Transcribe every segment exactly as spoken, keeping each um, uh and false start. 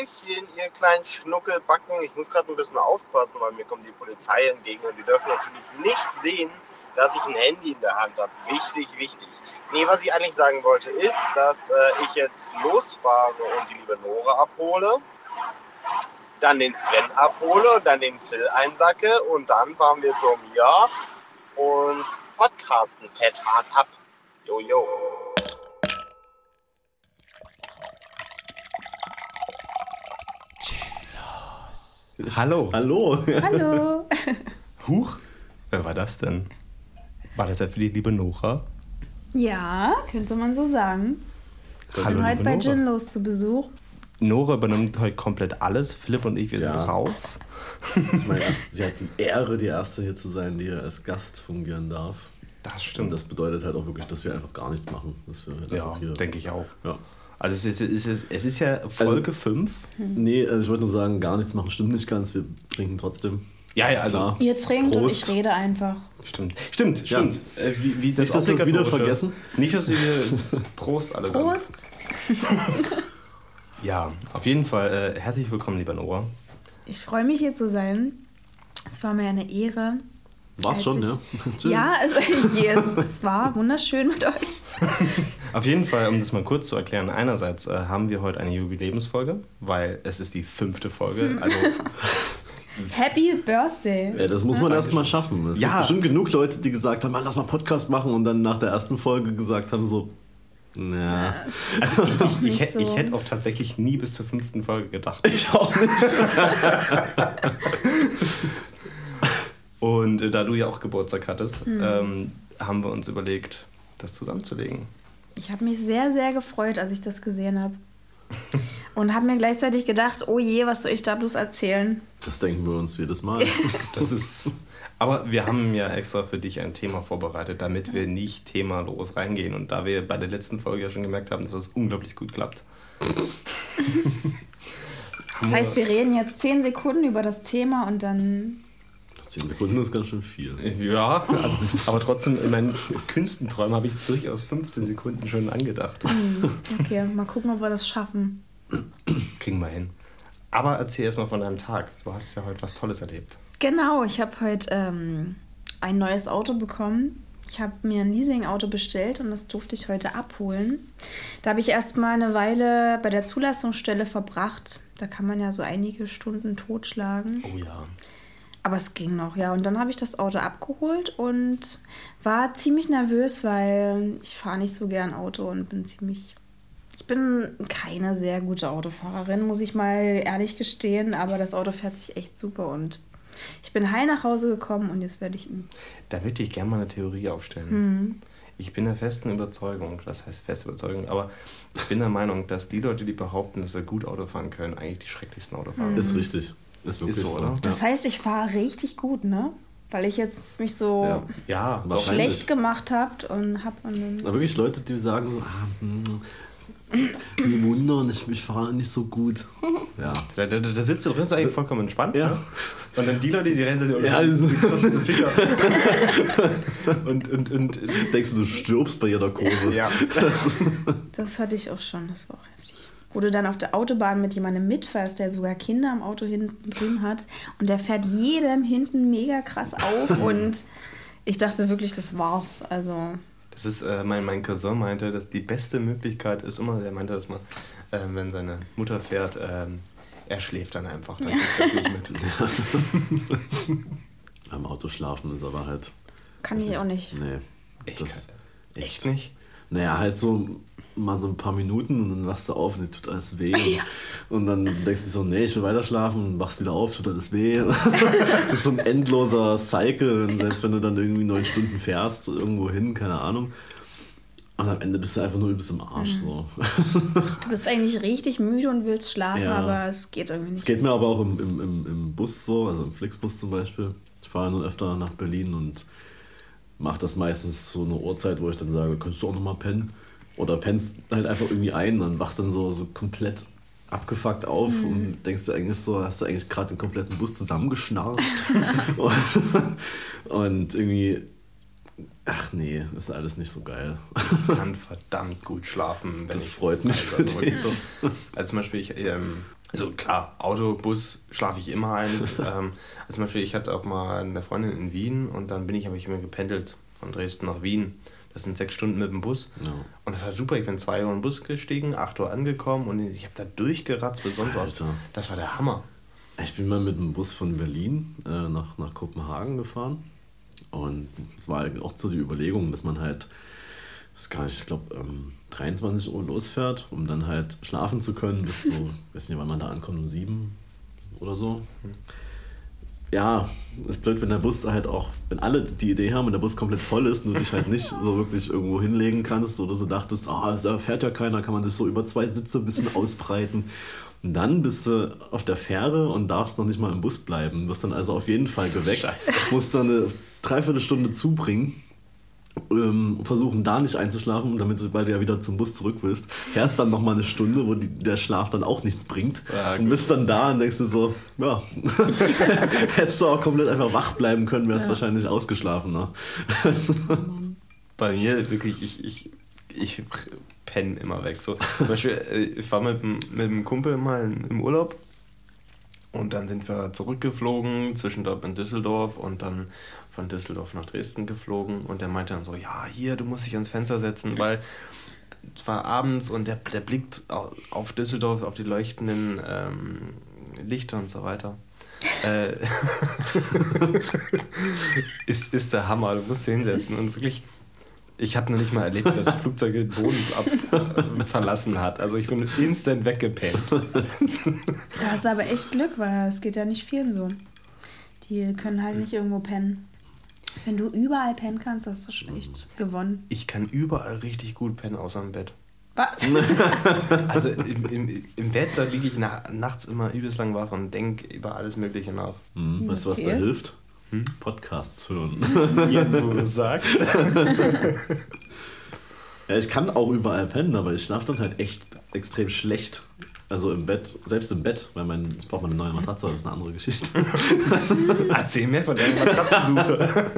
Hallöchen, ihr kleinen Schnuckelbacken. Ich muss gerade ein bisschen aufpassen, weil mir kommt die Polizei entgegen und die dürfen natürlich nicht sehen, dass ich ein Handy in der Hand habe. Wichtig, wichtig. Nee, was ich eigentlich sagen wollte, ist, dass äh, ich jetzt losfahre und die liebe Nora abhole, dann den Sven abhole, dann den Phil einsacke und dann fahren wir zum Jahr und podcasten fett hart ab. Jojo. Ginlos. Hallo. Hallo. Hallo. Huch. Wer war das denn? War das ja für die liebe Nora? Ja, könnte man so sagen. Ich bin heute bei Ginlos zu Besuch. Nora übernimmt heute komplett alles. Flip und ich, wir ja. sind raus. Ich meine, sie hat die Ehre, die Erste hier zu sein, die als Gast fungieren darf. Das stimmt. Und das bedeutet halt auch wirklich, dass wir einfach gar nichts machen. Dass wir ja, denke ich auch. Ja. Also es ist, es, ist, es ist ja Folge fünf. Also, nee, ich wollte nur sagen, gar nichts machen stimmt nicht ganz. Wir trinken trotzdem. Ja, ja, also. Ihr trinkt und ich rede einfach. Stimmt, stimmt, ja. stimmt. Äh, wie, wie das nicht, dass wir es wieder vergessen. Nicht, dass wir Prost alle sagen. Prost. Ja, auf jeden Fall. Äh, herzlich willkommen, lieber Nora. Ich freue mich, hier zu sein. Es war mir eine Ehre. War's schon, ich, ja? Tschüss. Ja, also, yes, es war wunderschön mit euch. Auf jeden Fall, um das mal kurz zu erklären, einerseits äh, haben wir heute eine Jubiläumsfolge, weil es ist die fünfte Folge. Also... Happy Birthday. Ja, das muss man ja. erstmal schaffen. Es ja. gibt bestimmt genug Leute, die gesagt haben, lass mal Podcast machen und dann nach der ersten Folge gesagt haben so, na. Also ich, ich, ich, ich hätte auch tatsächlich nie bis zur fünften Folge gedacht. Ich auch nicht. Und äh, da du ja auch Geburtstag hattest, mhm. ähm, haben wir uns überlegt, das zusammenzulegen. Ich habe mich sehr, sehr gefreut, als ich das gesehen habe. Und habe mir gleichzeitig gedacht, oh je, was soll ich da bloß erzählen? Das denken wir uns jedes Mal. Das ist, aber wir haben ja extra für dich ein Thema vorbereitet, damit wir nicht themalos reingehen. Und da wir bei der letzten Folge ja schon gemerkt haben, dass das unglaublich gut klappt. Das heißt, wir reden jetzt zehn Sekunden über das Thema und dann... zehn Sekunden ist ganz schön viel. Ja, also, aber trotzdem, in meinen Künstenträumen habe ich durchaus fünfzehn Sekunden schon angedacht. Okay, mal gucken, ob wir das schaffen. Kriegen wir hin. Aber erzähl erstmal von deinem Tag. Du hast ja heute was Tolles erlebt. Genau, ich habe heute ähm, ein neues Auto bekommen. Ich habe mir ein Leasing-Auto bestellt und das durfte ich heute abholen. Da habe ich erstmal eine Weile bei der Zulassungsstelle verbracht. Da kann man ja so einige Stunden totschlagen. Oh ja. Aber es ging noch, ja. Und dann habe ich das Auto abgeholt und war ziemlich nervös, weil ich fahre nicht so gern Auto und bin ziemlich... Ich bin keine sehr gute Autofahrerin, muss ich mal ehrlich gestehen. Aber das Auto fährt sich echt super und ich bin heil nach Hause gekommen und jetzt werde ich üben. Da würde ich gerne mal eine Theorie aufstellen. Mhm. Ich bin der festen Überzeugung, das heißt feste Überzeugung, aber ich bin der Meinung, dass die Leute, die behaupten, dass sie gut Auto fahren können, eigentlich die schrecklichsten Autofahrer sind. Mhm. Ist richtig. Ist wirklich ist so, oder? Das heißt, ich fahre richtig gut, ne? Weil ich jetzt mich so ja. Ja, doch schlecht gemacht habe und habe... Na, wirklich Leute, die sagen so, ah, die wundern, ich, ich fahre nicht so gut. Ja. Da, da, da sitzt du drin, so eigentlich vollkommen entspannt, ja. Ne? Und dann die Leute, die rennen sich ja, so krassen Finger. und, und, und denkst du, du stirbst bei jeder Kurve. Ja. Das, das hatte ich auch schon, das war auch heftig. Wo du dann auf der Autobahn mit jemandem mitfährst, der sogar Kinder im Auto hinten drin hat. Und der fährt jedem hinten mega krass auf. Und ich dachte wirklich, das war's. Also das ist, äh, mein, mein Cousin meinte, dass die beste Möglichkeit ist immer, er meinte das mal, äh, wenn seine Mutter fährt, äh, er schläft dann einfach. Dann kriegt er nicht mit. Am Auto schlafen ist aber halt... Kann ich auch nicht. Nee. Echt, das, echt, echt nicht? Naja, halt so... mal so ein paar Minuten und dann wachst du auf und es tut alles weh. Ja. Und dann denkst du so, nee, ich will weiter schlafen und wachst wieder auf, tut alles weh. Das ist so ein endloser Cycle, und selbst wenn du dann irgendwie neun Stunden fährst, irgendwo hin, keine Ahnung. Und am Ende bist du einfach nur übelst im Arsch. Mhm. So. Du bist eigentlich richtig müde und willst schlafen, ja. aber es geht irgendwie nicht. Es geht mir aber auch im, im, im, im Bus so, also im Flixbus zum Beispiel. Ich fahre nun öfter nach Berlin und mache das meistens so eine Uhrzeit, wo ich dann sage, könntest du auch nochmal pennen? Oder pennst halt einfach irgendwie ein, dann wachst dann so, so komplett abgefuckt auf mhm. und denkst du eigentlich so, hast du eigentlich gerade den kompletten Bus zusammengeschnarcht. und, und irgendwie, ach nee, ist alles nicht so geil. Ich kann verdammt gut schlafen. Wenn das ich freut mich. Also, also, so, also zum Beispiel, ich ähm, Also klar, Auto, Bus schlafe ich immer ein. ähm, also zum Beispiel, ich hatte auch mal eine Freundin in Wien und dann bin ich, habe ich immer gependelt von Dresden nach Wien. Das sind sechs Stunden mit dem Bus. Ja. Und das war super. Ich bin zwei Uhr in den Bus gestiegen, acht Uhr angekommen und ich habe da durchgeratzt bis Sonntag. Alter. Das war der Hammer. Ich bin mal mit dem Bus von Berlin äh, nach, nach Kopenhagen gefahren. Und es war auch so die Überlegung, dass man halt, das gar nicht, ich glaube, ähm, dreiundzwanzig Uhr losfährt, um dann halt schlafen zu können. Bis so, ich weiß nicht, wann man da ankommt, um sieben oder so. Ja, ist blöd, wenn der Bus halt auch, wenn alle die Idee haben und der Bus komplett voll ist und du dich halt nicht so wirklich irgendwo hinlegen kannst oder so dachtest, ah, oh, da fährt ja keiner, kann man sich so über zwei Sitze ein bisschen ausbreiten. Und dann bist du auf der Fähre und darfst noch nicht mal im Bus bleiben. Wirst dann also auf jeden Fall geweckt. Scheiße. Musst dann eine Dreiviertelstunde zubringen, ähm, versuchen da nicht einzuschlafen, damit du bald ja wieder zum Bus zurück willst. Fährst dann nochmal eine Stunde, wo die, der Schlaf dann auch nichts bringt. Ja, und bist dann da und denkst du so, ja, hättest du auch komplett einfach wach bleiben können, wärst ja wahrscheinlich ausgeschlafen. Ne? Bei mir wirklich, ich... ich Ich penne immer weg. So. Zum Beispiel, ich war mit, mit einem Kumpel mal im Urlaub und dann sind wir zurückgeflogen zwischen Dortmund und Düsseldorf und dann von Düsseldorf nach Dresden geflogen und der meinte dann so, ja, hier, du musst dich ans Fenster setzen, weil es war abends und der, der blickt auf Düsseldorf, auf die leuchtenden ähm, Lichter und so weiter. äh, ist, ist der Hammer, du musst dich hinsetzen und wirklich... Ich habe noch nicht mal erlebt, dass das Flugzeug den Boden ab, äh, verlassen hat. Also ich bin instant weggepennt. Da hast du aber echt Glück, weil es geht ja nicht vielen so. Die können halt nicht irgendwo pennen. Wenn du überall pennen kannst, hast du schon echt gewonnen. Ich kann überall richtig gut pennen, außer im Bett. Was? Also im, im, im Bett, da liege ich nach, nachts immer übelst lang wach und denke über alles Mögliche nach. Hm, weißt du, okay, was da hilft? Hm? Podcasts hören. Jetzt so gesagt. Ja, ich kann auch überall pennen, aber ich schlafe dann halt echt extrem schlecht. Also im Bett, selbst im Bett, weil mein, ich brauche mal eine neue Matratze, das ist eine andere Geschichte. Erzähl mehr von deiner Matratzensuche.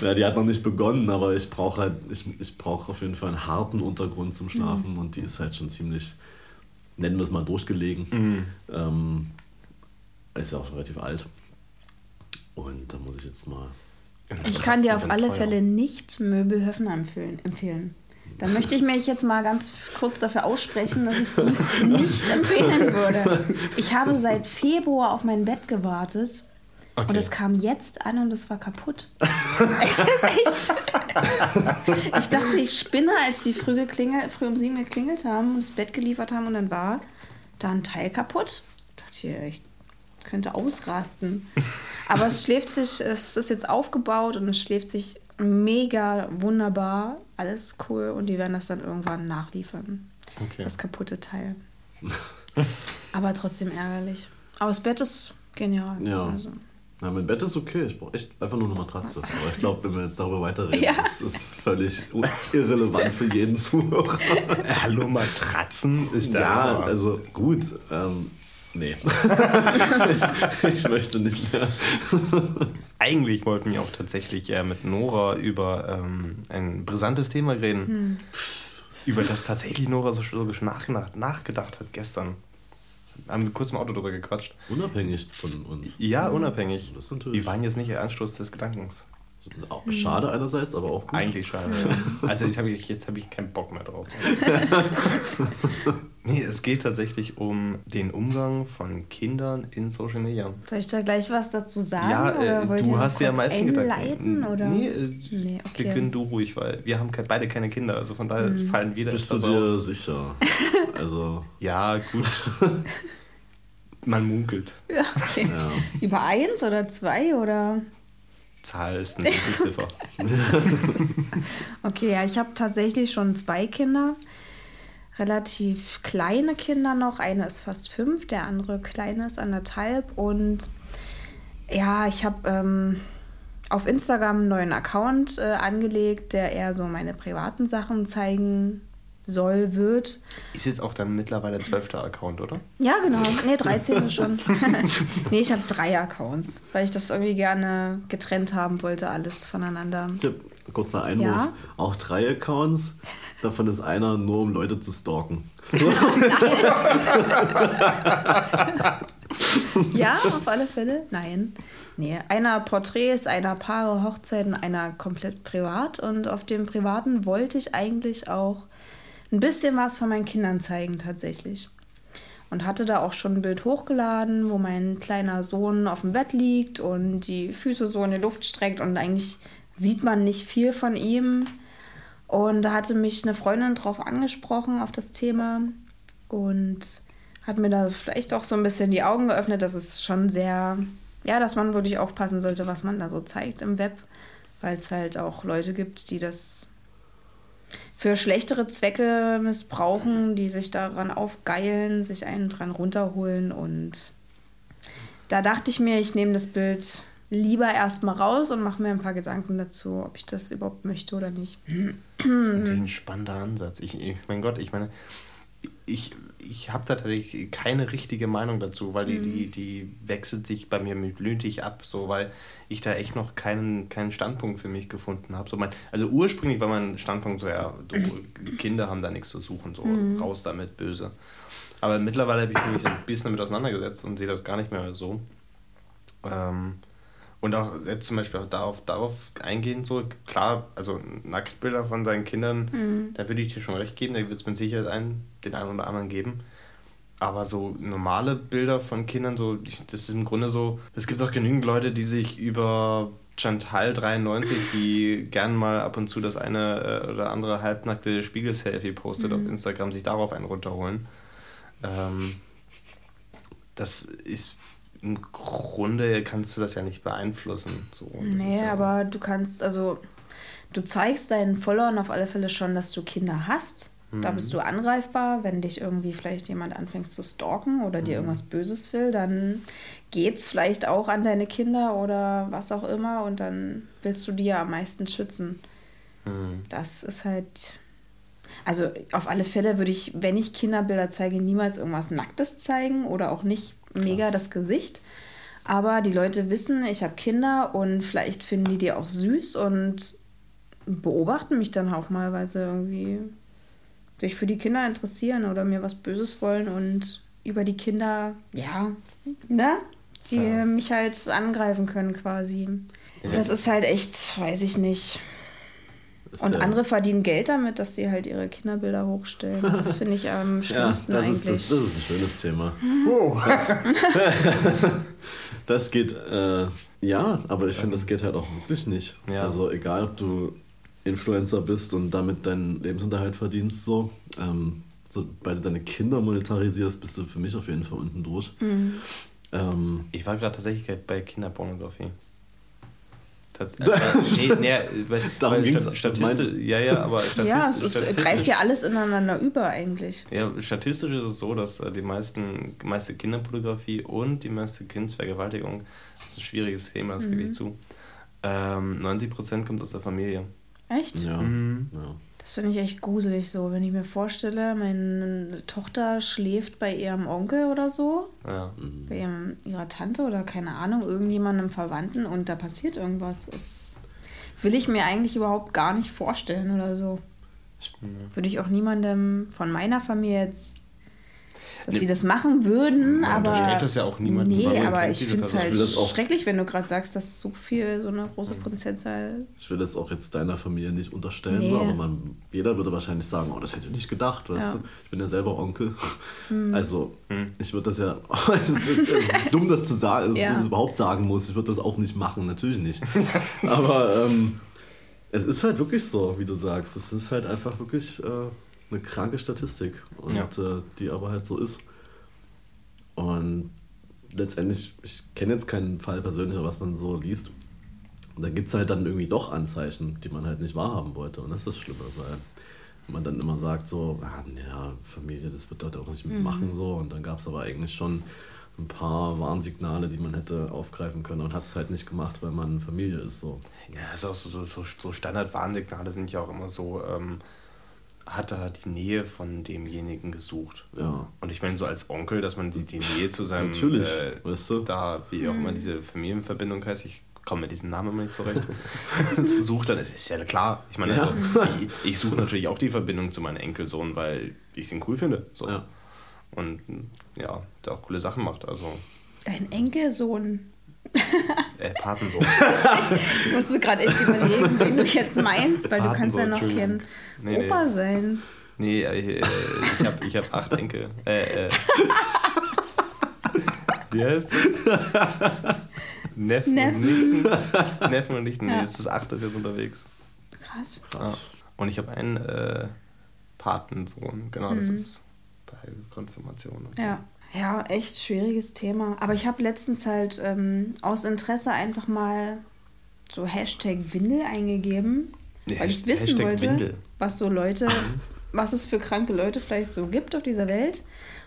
Ja, die hat noch nicht begonnen, aber ich brauche halt, ich, ich brauche auf jeden Fall einen harten Untergrund zum Schlafen, mhm, und die ist halt schon ziemlich, nennen wir es mal, durchgelegen. Mhm. Ähm, ist ja auch schon relativ alt. Und da muss ich jetzt mal... Ich kann dir auf alle Fälle nicht Möbel Höfner empfehlen. Da möchte ich mich jetzt mal ganz kurz dafür aussprechen, dass ich die nicht empfehlen würde. Ich habe seit Februar auf mein Bett gewartet. Okay. Und es kam jetzt an und es war kaputt. Es ist echt... Ich dachte, ich spinne, als die früh, geklingelt, früh um sieben geklingelt haben und das Bett geliefert haben. Und dann war da ein Teil kaputt. Ich dachte, hier, ich... könnte ausrasten. Aber es schläft sich, es ist jetzt aufgebaut und es schläft sich mega wunderbar. Alles cool und die werden das dann irgendwann nachliefern. Okay. Das kaputte Teil. Aber trotzdem ärgerlich. Aber das Bett ist genial. Ja, also. Ja, mein Bett ist okay. Ich brauche echt einfach nur eine Matratze. Aber ich glaube, wenn wir jetzt darüber weiterreden, ja, das ist völlig irrelevant für jeden Zuhörer. Hallo, Matratzen ist da. Ja, also gut. Ähm, Nee. ich, ich möchte nicht mehr. Eigentlich wollten wir auch tatsächlich äh, mit Nora über ähm, ein brisantes Thema reden. Hm. Über das tatsächlich Nora so, so nachgedacht, nachgedacht hat gestern. Haben wir kurz im Auto drüber gequatscht. Unabhängig von uns. Ja, unabhängig. Das wir waren jetzt nicht der Anstoß des Gedankens. Schade einerseits, aber auch gut. Eigentlich schade. Ja. Also jetzt habe ich, hab ich keinen Bock mehr drauf. Nee, es geht tatsächlich um den Umgang von Kindern in Social Media. Soll ich da gleich was dazu sagen? Ja, äh, oder du hast ja am meisten einleiten, Gedanken. Oder? Nee, äh, nee, okay. Beginn du ruhig, weil wir haben beide keine Kinder, also von daher hm. fallen wir da etwas aus. Bist du dir sicher? Also. Ja, gut. Man munkelt. Ja, okay. Ja. Über eins oder zwei oder... Zahl ist eine Ziffer. Okay, ja, ich habe tatsächlich schon zwei Kinder. Relativ kleine Kinder noch. Eine ist fast fünf, der andere kleine ist anderthalb. Und ja, ich habe ähm, auf Instagram einen neuen Account äh, angelegt, der eher so meine privaten Sachen zeigen soll, wird. Ist jetzt auch dann mittlerweile der zwölfte Account, oder? Ja, genau. Nee, dreizehn schon. Nee, ich habe drei Accounts, weil ich das irgendwie gerne getrennt haben wollte, alles voneinander. Ich habe kurzer Einwurf, ja? Auch drei Accounts. Davon ist einer nur, um Leute zu stalken. Ja, auf alle Fälle. Nein. Nee, einer Porträts, einer Paare, Hochzeiten, einer komplett privat. Und auf dem Privaten wollte ich eigentlich auch ein bisschen was von meinen Kindern zeigen tatsächlich. Und hatte da auch schon ein Bild hochgeladen, wo mein kleiner Sohn auf dem Bett liegt und die Füße so in die Luft streckt. Und eigentlich sieht man nicht viel von ihm. Und da hatte mich eine Freundin drauf angesprochen, auf das Thema. Und hat mir da vielleicht auch so ein bisschen die Augen geöffnet, dass es schon sehr, ja, dass man wirklich aufpassen sollte, was man da so zeigt im Web. Weil es halt auch Leute gibt, die das für schlechtere Zwecke missbrauchen, die sich daran aufgeilen, sich einen dran runterholen. Und da dachte ich mir, ich nehme das Bild lieber erstmal raus und mache mir ein paar Gedanken dazu, ob ich das überhaupt möchte oder nicht. Das ist natürlich ein spannender Ansatz. Ich, ich mein Gott, ich meine, ich, ich habe da tatsächlich keine richtige Meinung dazu, weil die, mhm. die, die wechselt sich bei mir blütig ab, so, weil ich da echt noch keinen, keinen Standpunkt für mich gefunden habe. So mein, also ursprünglich war mein Standpunkt so, ja, Kinder haben da nichts zu suchen, so mhm. raus damit, böse. Aber mittlerweile habe ich mich so ein bisschen damit auseinandergesetzt und sehe das gar nicht mehr so. Ähm, und auch jetzt zum Beispiel auch darauf, darauf eingehen, so klar, also Nacktbilder von seinen Kindern, mhm. da würde ich dir schon recht geben, da wird es mit Sicherheit einen, den einen oder anderen geben. Aber so normale Bilder von Kindern, so, das ist im Grunde so, es gibt auch genügend Leute, die sich über Chantal dreiundneunzig, die gern mal ab und zu das eine oder andere halbnackte Spiegel-Selfie postet mhm. auf Instagram, sich darauf einen runterholen. Ähm, das ist im Grunde, kannst du das ja nicht beeinflussen. So. Nee, ja, aber du kannst, also du zeigst deinen Followern auf alle Fälle schon, dass du Kinder hast. Da bist du angreifbar, wenn dich irgendwie vielleicht jemand anfängt zu stalken oder dir irgendwas Böses will, dann geht's vielleicht auch an deine Kinder oder was auch immer und dann willst du die ja am meisten schützen. Mhm. Das ist halt, also auf alle Fälle würde ich, wenn ich Kinderbilder zeige, niemals irgendwas Nacktes zeigen oder auch nicht mega das Gesicht. Aber die Leute wissen, ich habe Kinder und vielleicht finden die die auch süß und beobachten mich dann auch malweise irgendwie, sich für die Kinder interessieren oder mir was Böses wollen und über die Kinder, ja, ne, die ja. mich halt angreifen können quasi. Ja. Das ist halt echt, weiß ich nicht. Ist, und äh, andere verdienen Geld damit, dass sie halt ihre Kinderbilder hochstellen. Das finde ich am schlimmsten ja, das eigentlich. Ist, das, das ist ein schönes Thema. Oh, das, das geht, äh, ja, aber ich finde, das geht halt auch wirklich nicht. Ja. Also egal, ob du Influencer bist und damit deinen Lebensunterhalt verdienst, so. Ähm, sobald du deine Kinder monetarisierst, bist du für mich auf jeden Fall unten durch. Mhm. Ähm, ich war gerade tatsächlich bei Kinderpornografie. Tats- äh, nee, nee, weil, Darum weil Stat- Statistisch, ja, ja, aber statistisch, ja, es ist, greift ja alles ineinander über eigentlich. Ja, statistisch ist es so, dass die meisten, meiste Kinderpornografie und die meiste Kindsvergewaltigung, das ist ein schwieriges Thema, das mhm. gebe ich zu, ähm, neunzig Prozent kommt aus der Familie. Echt? Ja. Mhm. ja. Das finde ich echt gruselig so, wenn ich mir vorstelle, meine Tochter schläft bei ihrem Onkel oder so, ja. mhm. bei ihrem, ihrer Tante oder keine Ahnung, irgendjemandem Verwandten und da passiert irgendwas. Das will ich mir eigentlich überhaupt gar nicht vorstellen oder so. Würde ich auch niemandem von meiner Familie jetzt, dass ne, die das machen würden, nein, aber... Da stellt das ja auch niemanden. Nee, aber ich finde es halt schrecklich, wenn du gerade sagst, dass so viel, so eine große Prozentzahl... Ich will das auch jetzt deiner Familie nicht unterstellen, nee. so, aber man, jeder würde wahrscheinlich sagen, oh, das hätte ich nicht gedacht, weißt ja. du? Ich bin ja selber Onkel. Hm. Also, hm. ich würde das ja... Es ist ja dumm, das zu sagen, dass ja. ich das überhaupt sagen muss. Ich würde das auch nicht machen, natürlich nicht. Aber ähm, es ist halt wirklich so, wie du sagst. Es ist halt einfach wirklich... Äh, eine kranke Statistik und ja. äh, die aber halt so ist. Und letztendlich, ich kenne jetzt keinen Fall persönlich, aber was man so liest, und da gibt es halt dann irgendwie doch Anzeichen, die man halt nicht wahrhaben wollte. Und das ist das Schlimme, weil man dann immer sagt so, ah, ja, Familie, das wird dort auch nicht mitmachen mhm. so. Und dann gab es aber eigentlich schon ein paar Warnsignale, die man hätte aufgreifen können und hat es halt nicht gemacht, weil man Familie ist. So. Ja, also auch so, so, so, so Standard-Warnsignale sind ja auch immer so... Ähm hat er die Nähe von demjenigen gesucht. Ja. Und ich meine, so als Onkel, dass man die, die Nähe zu seinem... Natürlich, äh, weißt du? Da, wie auch immer diese Familienverbindung heißt, ich komme mit diesem Namen nicht zurecht, suche dann, es ist ja klar, ich meine, ja. Also, ich, ich suche natürlich auch die Verbindung zu meinem Enkelsohn, weil ich ihn cool finde. So. Ja. Und ja, der auch coole Sachen macht. Also. Dein Enkelsohn? Äh, Patensohn. Ich musste gerade echt überlegen, wen du jetzt meinst, weil Patensohn, du kannst ja noch kein nee, Opa nee. sein. Nee, äh, ich habe ich hab acht Enkel. Äh, äh. Wie heißt das? Neffen. Neffen. Nichten. Neffen und Nichten. Ja. Nee, das ist das achte, ist jetzt unterwegs. Krass. Krass. Ah. Und ich habe einen äh, Patensohn. Genau, mhm. Das ist bei Konfirmation. Ja. So. Ja, echt schwieriges Thema. Aber ich habe letztens halt ähm, aus Interesse einfach mal so Hashtag Windel eingegeben, nee, weil ich wissen Hashtag wollte, Windel. was so Leute, was es für kranke Leute vielleicht so gibt auf dieser Welt.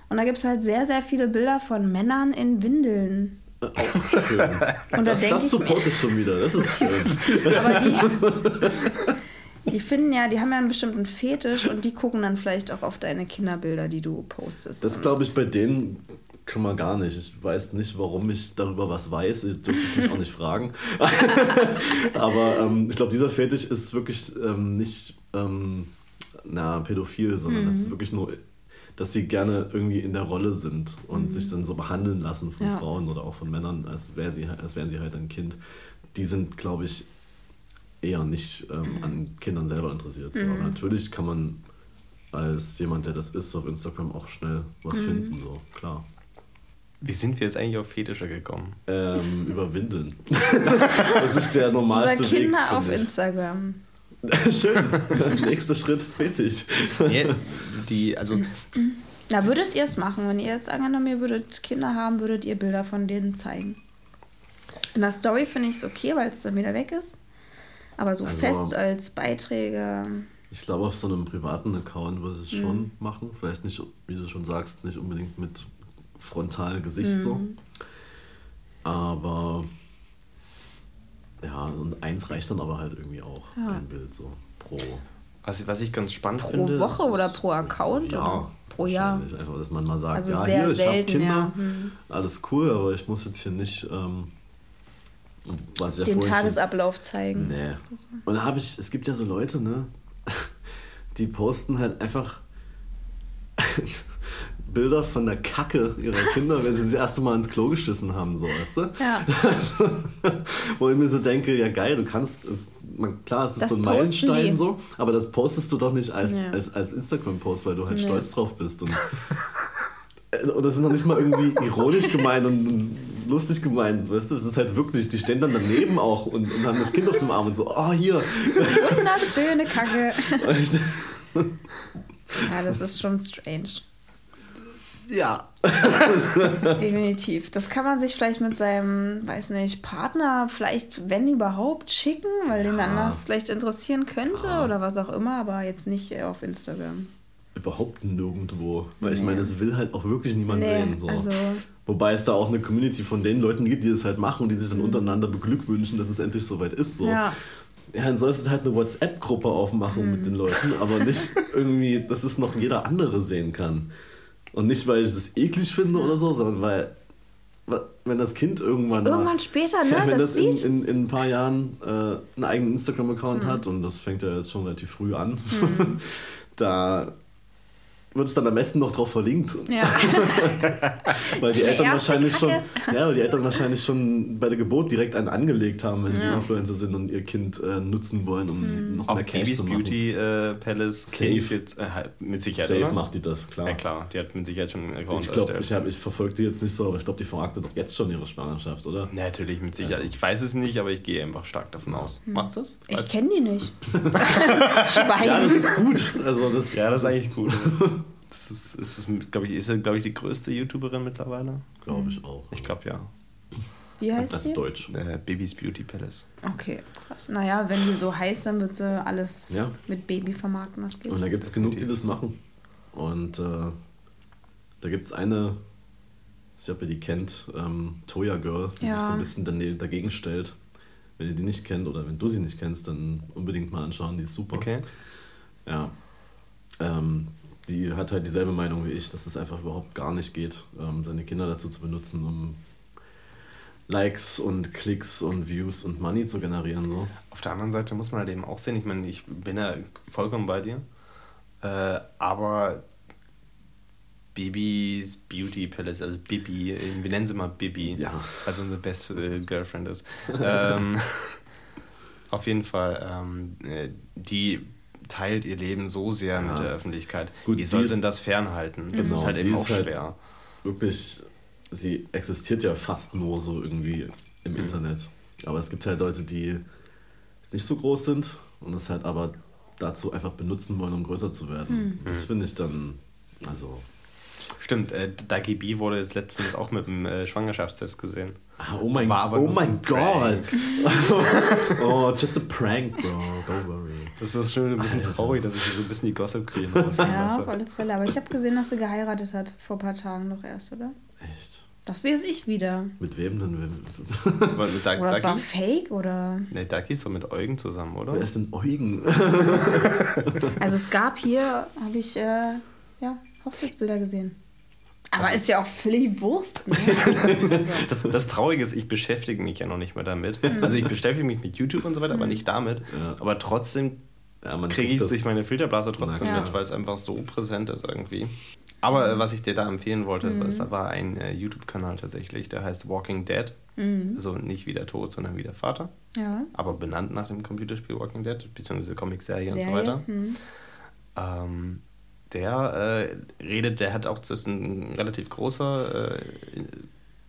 Und da gibt es halt sehr, sehr viele Bilder von Männern in Windeln. Oh, schön. Und das da das Support ist schon wieder, das ist schön. Aber die, die finden ja, die haben ja einen bestimmten Fetisch und die gucken dann vielleicht auch auf deine Kinderbilder, die du postest. Das glaube ich bei denen schon mal gar nicht. Ich weiß nicht, warum ich darüber was weiß. Ich dürfte mich auch nicht fragen. Aber ähm, ich glaube, dieser Fetisch ist wirklich ähm, nicht ähm, na, pädophil, sondern mhm. das ist wirklich nur... dass sie gerne irgendwie in der Rolle sind und mhm. sich dann so behandeln lassen von ja. Frauen oder auch von Männern, als, wär sie, als wären sie halt ein Kind. Die sind, glaube ich, eher nicht ähm, an Kindern selber interessiert. Mhm. Aber natürlich kann man als jemand, der das ist, auf Instagram auch schnell was mhm. finden, so klar. Wie sind wir jetzt eigentlich auf Fetische gekommen? Ähm, über Windeln. Das ist der normalste Weg. Über Kinder Weg, auf ich. Instagram. Schön. Nächster Schritt, Fetisch. Yeah, die, also na, würdet ihr es machen? Wenn ihr jetzt angenommen, ihr würdet Kinder haben, würdet ihr Bilder von denen zeigen? In der Story finde ich es okay, weil es dann wieder weg ist. Aber so also, fest als Beiträge... Ich glaube, auf so einem privaten Account würde ich es schon mhm. machen. Vielleicht nicht, wie du schon sagst, nicht unbedingt mit frontal Gesicht mhm. so. Aber... ja, und eins reicht dann aber halt irgendwie auch, ja. ein Bild so pro... Also, was ich ganz spannend pro finde... Pro Woche oder pro Account? Ja, oder pro Jahr. Einfach, dass man mal sagt, also ja, sehr hier, selten, ich habe Kinder, ja. hm. alles cool, aber ich muss jetzt hier nicht... Ähm, was den ja Tagesablauf schon, zeigen. Nee. Und da habe ich... Es gibt ja so Leute, ne, die posten halt einfach... Bilder von der Kacke ihrer Kinder, wenn sie das erste Mal ins Klo geschissen haben, so, weißt du? Ja. Also, wo ich mir so denke, ja geil, du kannst, es, man, klar, es ist das so ein Meilenstein die. so, aber das postest du doch nicht als, ja. als, als Instagram-Post, weil du halt nee. stolz drauf bist. Und, und das ist noch nicht mal irgendwie ironisch gemeint und lustig gemeint, weißt du? Es ist halt wirklich, die stehen dann daneben auch und, und haben das Kind auf dem Arm und so, oh, hier. Wunderschöne Kacke. Ja, das ist schon strange. Ja. Definitiv. Das kann man sich vielleicht mit seinem, weiß nicht, Partner vielleicht, wenn überhaupt, schicken, weil ja. den anders vielleicht interessieren könnte ja. oder was auch immer, aber jetzt nicht auf Instagram. Überhaupt nirgendwo. Weil nee. ich meine, das will halt auch wirklich niemand nee, sehen. So. Also wobei es da auch eine Community von den Leuten gibt, die das halt machen und die sich dann untereinander beglückwünschen, dass es endlich soweit ist. So. Ja. Ja, dann sollst du halt eine WhatsApp-Gruppe aufmachen hm. mit den Leuten, aber nicht irgendwie, dass es noch jeder andere sehen kann. Und nicht, weil ich das eklig finde oder so, sondern weil, wenn das Kind irgendwann Irgendwann mal, später, ne, wenn das, das sieht. In, in, in ein paar Jahren äh, einen eigenen Instagram-Account mhm. hat, und das fängt ja jetzt schon relativ früh an, mhm. da wird es dann am besten noch drauf verlinkt. Ja. Weil die, die Eltern wahrscheinlich schon, ja, weil die Eltern wahrscheinlich schon bei der Geburt direkt einen angelegt haben, wenn ja. sie Influencer sind und ihr Kind äh, nutzen wollen, um hm. noch mehr Cash zu machen. Bibi's Beauty äh, Palace Safe jetzt, äh, mit Sicherheit. Safe oder? Macht die das, klar. Ja klar, die hat mit Sicherheit schon einen Account. Ich glaube, ich, ich verfolge die jetzt nicht so, aber ich glaube, die vermarktet doch jetzt schon ihre Schwangerschaft, oder? Na, natürlich, mit Sicherheit. Also. Ich weiß es nicht, aber ich gehe einfach stark davon aus. Hm. Macht's das? Weiß ich kenne die nicht. Ja, das ist gut. Also das, ja, das ist eigentlich gut. Das ist, ist, ist glaube ich, ist, glaub ich, die größte YouTuberin mittlerweile. Glaube ich auch. Ich glaube, ja. Wie heißt das sie? Deutsch. Äh, Bibi's Beauty Palace. Okay, krass. Naja, wenn die so heißt, dann wird sie alles ja. mit Baby vermarkten. Was geht. Und da gibt es genug, die das machen. Und äh, da gibt es eine, ich glaube, ihr die kennt, ähm, Toya Girl, die ja. sich so ein bisschen daneben, dagegen stellt. Wenn ihr die nicht kennt oder wenn du sie nicht kennst, dann unbedingt mal anschauen, die ist super. Okay. Ja. Ähm, Die hat halt dieselbe Meinung wie ich, dass es einfach überhaupt gar nicht geht, ähm, seine Kinder dazu zu benutzen, um Likes und Klicks und Views und Money zu generieren. So. Auf der anderen Seite muss man halt eben auch sehen, ich meine, ich bin ja vollkommen bei dir, äh, aber Bibi's Beauty Palace, also Bibi, wir nennen sie mal Bibi, ja. Also unsere beste Girlfriend ist. ähm, auf jeden Fall, ähm, die teilt ihr Leben so sehr ja. mit der Öffentlichkeit. Gut, wie soll denn das fernhalten? Genau, das ist halt eben auch halt schwer. Wirklich, sie existiert ja fast nur so irgendwie im mhm. Internet. Aber es gibt halt Leute, die nicht so groß sind und das halt aber dazu einfach benutzen wollen, um größer zu werden. Mhm. Das finde ich dann, also... Stimmt, äh, Dagi Bee wurde jetzt letztens auch mit dem äh, Schwangerschaftstest gesehen. Ah, oh mein, oh mein Gott! Oh, just a prank, bro, don't worry. Das ist schon ein bisschen Alter. traurig, dass ich so ein bisschen die Gossip kriege. Ja, auf alle Fälle. Aber ich habe gesehen, dass sie geheiratet hat, vor ein paar Tagen noch erst, oder? Echt? Das weiß ich wieder. Mit wem denn? Oder oh, das war Fake, oder? Ne, Ducky ist doch mit Eugen zusammen, oder? Wer ist denn Eugen? Also es gab hier, habe ich, äh, ja... Hochzeitsbilder gesehen. Aber also, ist ja auch völlig Wurst. Ne? das, das Traurige ist, ich beschäftige mich ja noch nicht mal damit. Mhm. Also ich beschäftige mich mit YouTube und so weiter, mhm. aber nicht damit. Ja. Aber trotzdem ja, kriege ich es durch meine Filterblase trotzdem ja. mit, weil es einfach so präsent ist irgendwie. Aber äh, was ich dir da empfehlen wollte, mhm. das war ein äh, YouTube-Kanal tatsächlich, der heißt Walking Dead. Mhm. Also nicht wie der Tod, sondern wie der Vater. Ja. Aber benannt nach dem Computerspiel Walking Dead, beziehungsweise Comic-Serie und so weiter. Mhm. Ähm... Der äh, redet, der hat auch, das ist ein relativ großer äh,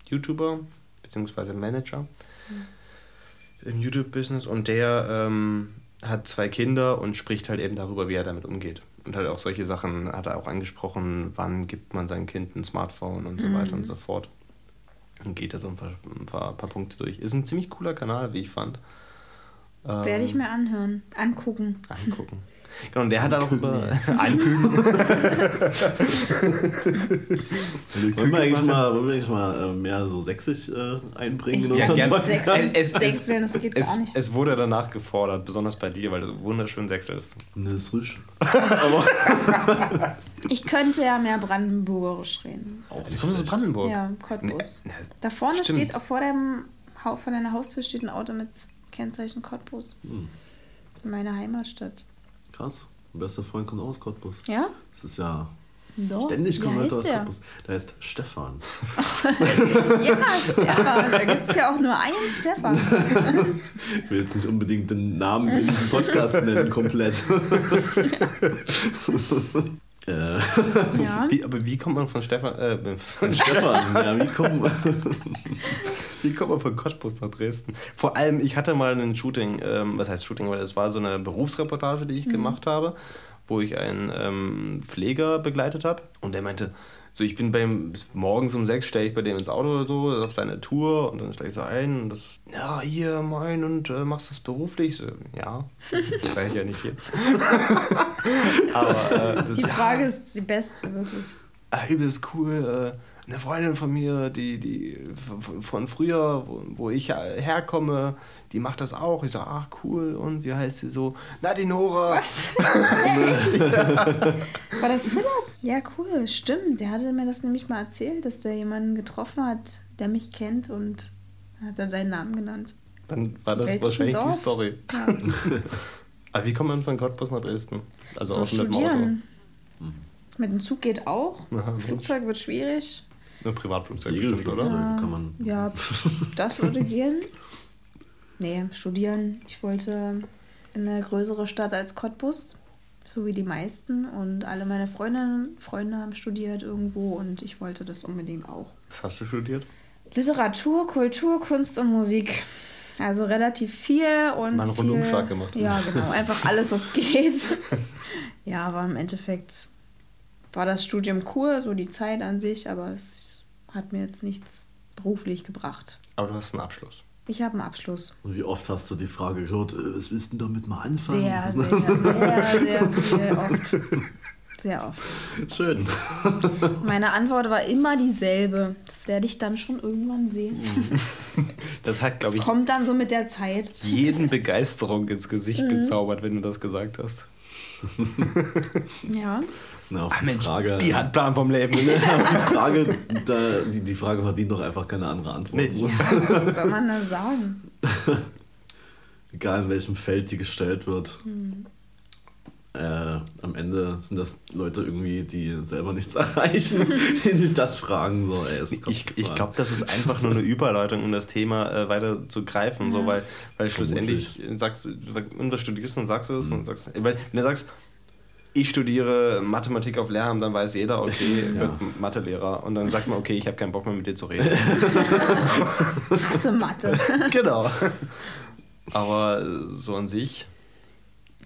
YouTuber, beziehungsweise Manager mhm. im YouTube-Business und der ähm, hat zwei Kinder und spricht halt eben darüber, wie er damit umgeht. Und halt auch solche Sachen hat er auch angesprochen, wann gibt man seinem Kind ein Smartphone und so mhm. weiter und so fort. Und geht da so ein paar, ein paar, paar Punkte durch. Ist ein ziemlich cooler Kanal, wie ich fand. Ähm, Werde ich mir anhören, angucken. Angucken. Genau, und der hat dann auch über Einküken. Wollen wir eigentlich mal, wollen wir eigentlich mal äh, mehr so sächsisch äh, einbringen in unseren Podcast? Sächseln, das geht gar nicht. Es wurde danach gefordert, besonders bei dir, weil du wunderschön sächselst. Ne, ist richtig. Ich könnte ja mehr Brandenburgisch reden. Oh, du kommst aus Brandenburg? Ja, Cottbus. Ne, ne, da vorne stimmt. steht, auch vor, dem, vor deiner Haustür steht ein Auto mit Kennzeichen Cottbus. Hm. Meine Heimatstadt. Krass, mein bester Freund kommt aus Cottbus. Ja? Das ist ja Doch. ständig kommt Leute aus der? Cottbus. Der heißt Stefan. Ja, Stefan. Da gibt es ja auch nur einen Stefan. Ich will jetzt nicht unbedingt den Namen in diesem Podcast nennen, komplett. Ja. Ja. Wie, aber wie kommt man von Stefan... Äh, von Stefan, ja, wie kommt man... Wie kommt man von Cottbus nach Dresden? Vor allem, ich hatte mal ein Shooting, ähm, was heißt Shooting, weil das war so eine Berufsreportage, die ich mhm. gemacht habe, wo ich einen ähm, Pfleger begleitet habe. Und der meinte, so ich bin bei ihm, morgens um sechs steige ich bei dem ins Auto oder so, auf seine Tour und dann steige ich so ein und das, ja, hier, moin, und äh, machst das beruflich? So, ja, ich war ja nicht hier. Aber, äh, das, die Frage ja, ist die beste, wirklich. Äh, übelst cool, äh, eine Freundin von mir, die, die von früher, wo, wo ich herkomme, die macht das auch. Ich sage, so, ach cool, und wie heißt sie so? Na, die Nora. Was? War das Philipp? Ja, cool, stimmt. Der hatte mir das nämlich mal erzählt, dass der jemanden getroffen hat, der mich kennt und hat dann deinen Namen genannt. Dann war das wahrscheinlich die Story. Ja. Aber wie kommt man von Cottbus nach Dresden? Also so auch mit dem Auto. Mit dem Zug geht auch. Aha, Flugzeug wird schwierig. Ein Privatflugzeug, bestimmt, oder? Kann man ja, das würde gehen. Nee, studieren. Ich wollte in eine größere Stadt als Cottbus, so wie die meisten. Und alle meine Freundinnen Freunde haben studiert irgendwo und ich wollte das unbedingt auch. Was hast du studiert? Literatur, Kultur, Kunst und Musik. Also relativ viel und mal einen Rundumschlag gemacht. Ja, genau. Einfach alles, was geht. Ja, aber im Endeffekt war das Studium cool, so die Zeit an sich, aber es hat mir jetzt nichts beruflich gebracht. Aber du hast einen Abschluss. Ich habe einen Abschluss. Und wie oft hast du die Frage gehört, was willst du damit mal anfangen? Sehr, sehr, sehr, sehr, sehr oft. Sehr oft. Schön. Meine Antwort war immer dieselbe. Das werde ich dann schon irgendwann sehen. Das hat, glaube ich, kommt dann so mit der Zeit. Jeden Begeisterung ins Gesicht mhm. gezaubert, wenn du das gesagt hast. Ja. Na, auf Ach, die Mensch, Frage, die hat Plan vom Leben. Ne? die, Frage, da, die, die Frage verdient doch einfach keine andere Antwort. Nee. Ja, was soll man da sagen? Egal in welchem Feld die gestellt wird. Hm. Äh, am Ende sind das Leute irgendwie, die selber nichts erreichen, die sich das fragen. So, ey, es kommt ich ich glaube, das ist einfach nur eine Überleitung, um das Thema äh, weiter zu greifen, ja. so, weil, weil schlussendlich sagst du, du studierst und sagst es. Mhm. Und sagst, weil, wenn du sagst, ich studiere Mathematik auf Lehramt, dann weiß jeder, okay, ja. wird Mathelehrer. Und dann sagt man, okay, ich habe keinen Bock mehr mit dir zu reden. Hasse Mathe. Genau. Aber so an sich...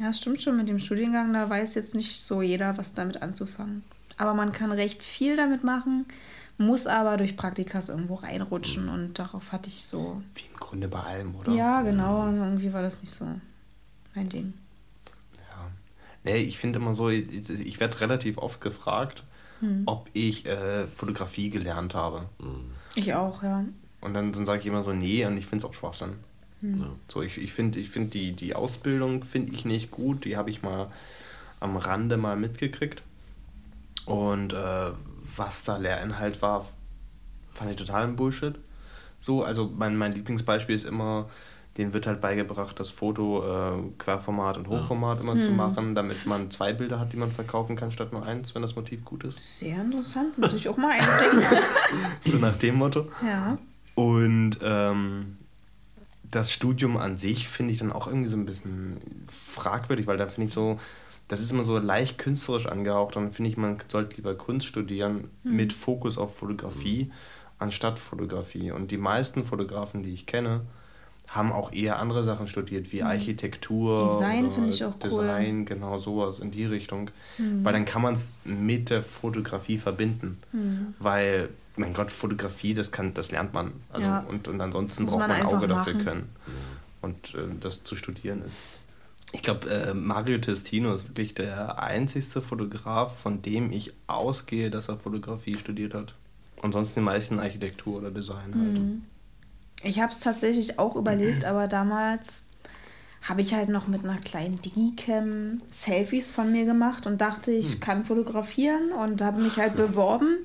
Ja, stimmt schon. Mit dem Studiengang, da weiß jetzt nicht so jeder, was damit anzufangen. Aber man kann recht viel damit machen, muss aber durch Praktikas irgendwo reinrutschen. Und darauf hatte ich so... Wie im Grunde bei allem, oder? Ja, genau. Ja. Irgendwie war das nicht so mein Ding. Ja. Nee, ich finde immer so, ich, ich werde relativ oft gefragt, hm. ob ich äh, Fotografie gelernt habe. Ich auch, ja. Und dann, dann sage ich immer so, nee, und ich finde es auch Schwachsinn. Ja. So, ich, ich finde ich find die, die Ausbildung finde ich nicht gut, die habe ich mal am Rande mal mitgekriegt und äh, was da Lehrinhalt war, fand ich totalen Bullshit. So, also mein, mein Lieblingsbeispiel ist immer, denen wird halt beigebracht, das Foto äh, Querformat und Hochformat ja. immer hm. zu machen, damit man zwei Bilder hat, die man verkaufen kann, statt nur eins, wenn das Motiv gut ist. Sehr interessant, muss ich auch mal eindenken. So nach dem Motto. Ja. Und ähm, das Studium an sich finde ich dann auch irgendwie so ein bisschen fragwürdig, weil da finde ich so, das ist immer so leicht künstlerisch angehaucht. Dann finde ich, man sollte lieber Kunst studieren hm. mit Fokus auf Fotografie hm. anstatt Fotografie. Und die meisten Fotografen, die ich kenne, haben auch eher andere Sachen studiert, wie hm. Architektur, Design finde ich auch Design, cool. genau sowas in die Richtung. Hm. Weil dann kann man es mit der Fotografie verbinden, hm. weil... Mein Gott, Fotografie, das kann, das lernt man. Also ja. und, und ansonsten muss braucht man ein Auge machen. Dafür können. Ja. Und äh, das zu studieren ist... Ich glaube, äh, Mario Testino ist wirklich der einzigste Fotograf, von dem ich ausgehe, dass er Fotografie studiert hat. Ansonsten die meisten Architektur oder Design halt. Mhm. Ich habe es tatsächlich auch überlegt, aber damals habe ich halt noch mit einer kleinen Digicam Selfies von mir gemacht und dachte, ich hm. kann fotografieren und habe mich halt beworben.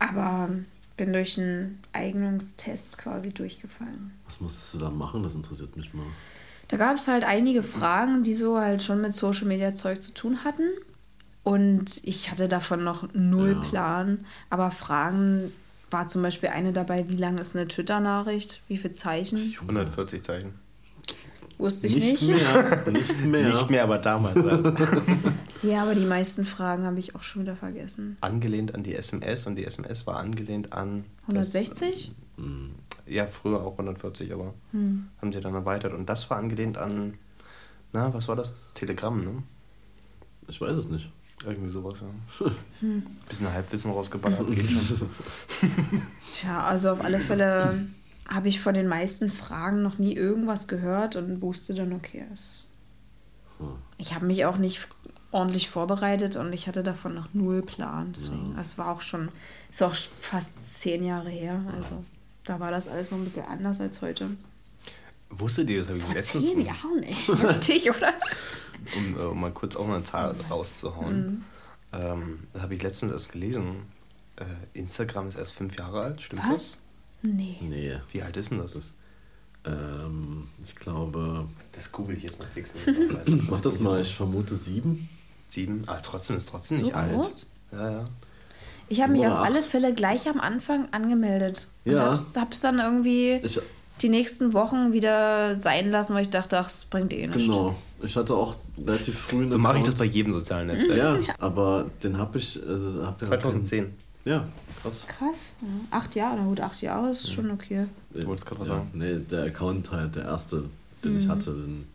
Aber bin durch einen Eignungstest quasi durchgefallen. Was musstest du da machen? Das interessiert mich mal. Da gab es halt einige Fragen, die so halt schon mit Social Media Zeug zu tun hatten. Und ich hatte davon noch null ja. Plan. Aber Fragen war zum Beispiel eine dabei, wie lang ist eine Twitter-Nachricht? Wie viele Zeichen? hundertvierzig Zeichen. Wusste ich nicht. Nicht mehr, nicht mehr. Nicht mehr, aber damals halt. Ja, aber die meisten Fragen habe ich auch schon wieder vergessen. Angelehnt an die S M S und die S M S war angelehnt an... hundertsechzig? Das, ja, früher auch hundertvierzig, aber hm. haben sie dann erweitert. Und das war angelehnt an, na, was war das? Telegramm, ne? Ich weiß es nicht. Irgendwie sowas, ja. Hm. Bisschen Halbwissen rausgeballert. Tja, also auf alle Fälle habe ich von den meisten Fragen noch nie irgendwas gehört und wusste dann, okay, es... Hm. Ich habe mich auch nicht... ordentlich vorbereitet und ich hatte davon noch null Plan. Deswegen, ja. Es war auch schon, ist auch fast zehn Jahre her. Also da war das alles noch ein bisschen anders als heute. Wusstet ihr, das habe ich Vor letztens... Vor zehn Jahren, ey. Dich, oder? Um, um mal kurz auch mal eine Zahl rauszuhauen. Mhm. Ähm, das habe ich letztens erst gelesen. Äh, Instagram ist erst fünf Jahre alt, stimmt Was? das? Nee. nee. Wie alt ist denn das? das ähm, ich glaube... Das google ich jetzt mal fix. Mach das mal, ich vermute sieben. Sieben, aber trotzdem ist trotzdem so nicht groß? alt. Ja, ja. Ich habe mich auf alle Fälle gleich am Anfang angemeldet. Ja. Und hab's dann irgendwie ich, die nächsten Wochen wieder sein lassen, weil ich dachte, ach, es bringt eh nichts. Genau. Ich hatte auch relativ früh... So mache ich das bei jedem sozialen Netzwerk. Ja, ja. Aber den habe ich... Also hab zwanzig zehn. Keinen. Ja, krass. Krass. Ja. Acht Jahre, na gut, acht Jahre ist ja. schon okay. Du wolltest gerade was ja. sagen. Nee, der Account halt, der erste, den mhm. ich hatte, den...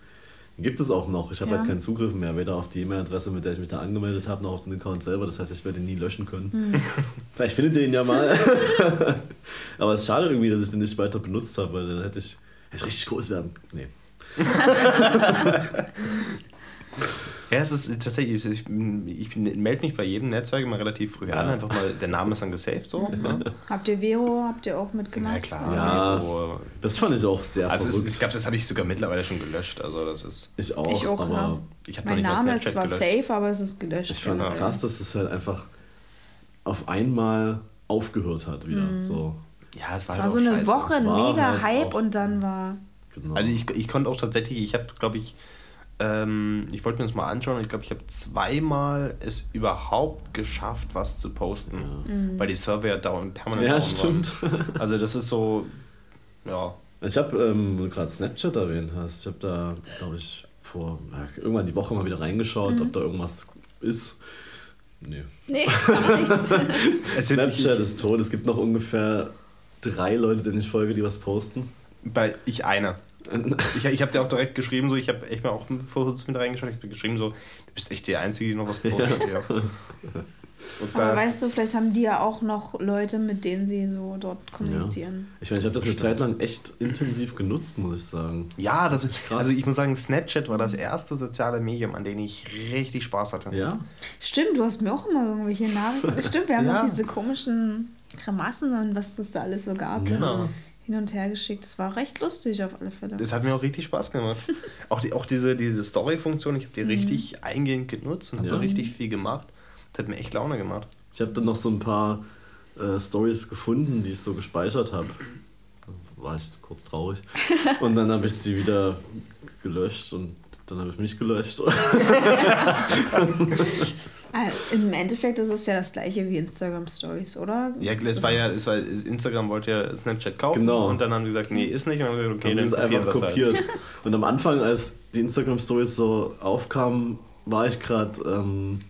Gibt es auch noch. Ich habe ja. halt keinen Zugriff mehr, weder auf die E-Mail-Adresse, mit der ich mich da angemeldet habe, noch auf den Account selber. Das heißt, ich werde ihn nie löschen können. Hm. Vielleicht findet ihr ihn ja mal. Aber es ist schade irgendwie, dass ich den nicht weiter benutzt habe, weil dann hätte ich, hätte ich richtig groß werden. Nee. Ja, es ist tatsächlich, ich, ich melde mich bei jedem Netzwerk immer relativ früh ja. an, einfach mal, der Name ist dann gesaved so. Ne? Habt ihr Vero, habt ihr auch mitgemacht? Ja, klar. Ja, das, das fand ich auch sehr also verrückt. Es, ich glaube, das habe ich sogar mittlerweile schon gelöscht, also das ist... Ich auch, ich auch aber... Ja. Ich hab mein nicht Name ist zwar gelöscht. Safe, aber es ist gelöscht. Ich fand es krass, dass es halt einfach auf einmal aufgehört hat wieder, mhm. so. Ja, es war, es war halt so eine scheiße. Woche, ein mega Hype und dann war... Genau. Also ich, ich konnte auch tatsächlich, ich habe, glaube ich, ähm, ich wollte mir das mal anschauen, ich glaube, ich habe zweimal es überhaupt geschafft, was zu posten, ja. mhm. weil die Server ja down, permanent ja, down stimmt. waren. Also das ist so, ja. Ich habe, ähm, wo du gerade Snapchat erwähnt hast, ich habe da, glaube ich, vor äh, irgendwann die Woche mal wieder reingeschaut, mhm. ob da irgendwas ist. Nee. Nee, gar nichts. Snapchat ist tot, es gibt noch ungefähr drei Leute, denen ich folge, die was posten. Bei ich einer. Ich, ich habe dir auch direkt geschrieben, so ich habe echt mal auch vor kurzem mit reingeschaut, ich habe geschrieben, so du bist echt die Einzige, die noch was postet. Ja. Ja. Und aber da, weißt du, vielleicht haben die ja auch noch Leute, mit denen sie so dort kommunizieren. Ja. Ich meine, ich habe das eine Zeit lang echt intensiv genutzt, muss ich sagen. Ja, das ist krass. Also ich muss sagen, Snapchat war das erste soziale Medium, an dem ich richtig Spaß hatte. Ja. Stimmt, du hast mir auch immer irgendwelche Nachrichten. Stimmt, wir haben ja auch diese komischen Grimassen und was es da alles so gab. Genau. Hin und her geschickt. Das war recht lustig auf alle Fälle. Das hat mir auch richtig Spaß gemacht. auch, die, auch diese, diese Story-Funktion, ich habe die mhm. richtig eingehend genutzt und ja. habe da richtig viel gemacht. Das hat mir echt Laune gemacht. Ich habe dann noch so ein paar äh, Stories gefunden, die ich so gespeichert habe. War ich kurz traurig. Und dann habe ich sie wieder gelöscht und dann habe ich mich gelöscht. Also im Endeffekt ist es ja das gleiche wie Instagram-Stories, oder? Ja, es war ja, es war, Instagram wollte ja Snapchat kaufen genau. und dann haben die gesagt, nee, ist nicht. Und dann haben wir gesagt, okay, dann, dann ist kopiert einfach kopiert. Halt. Und am Anfang, als die Instagram-Stories so aufkamen, war ich gerade ähm,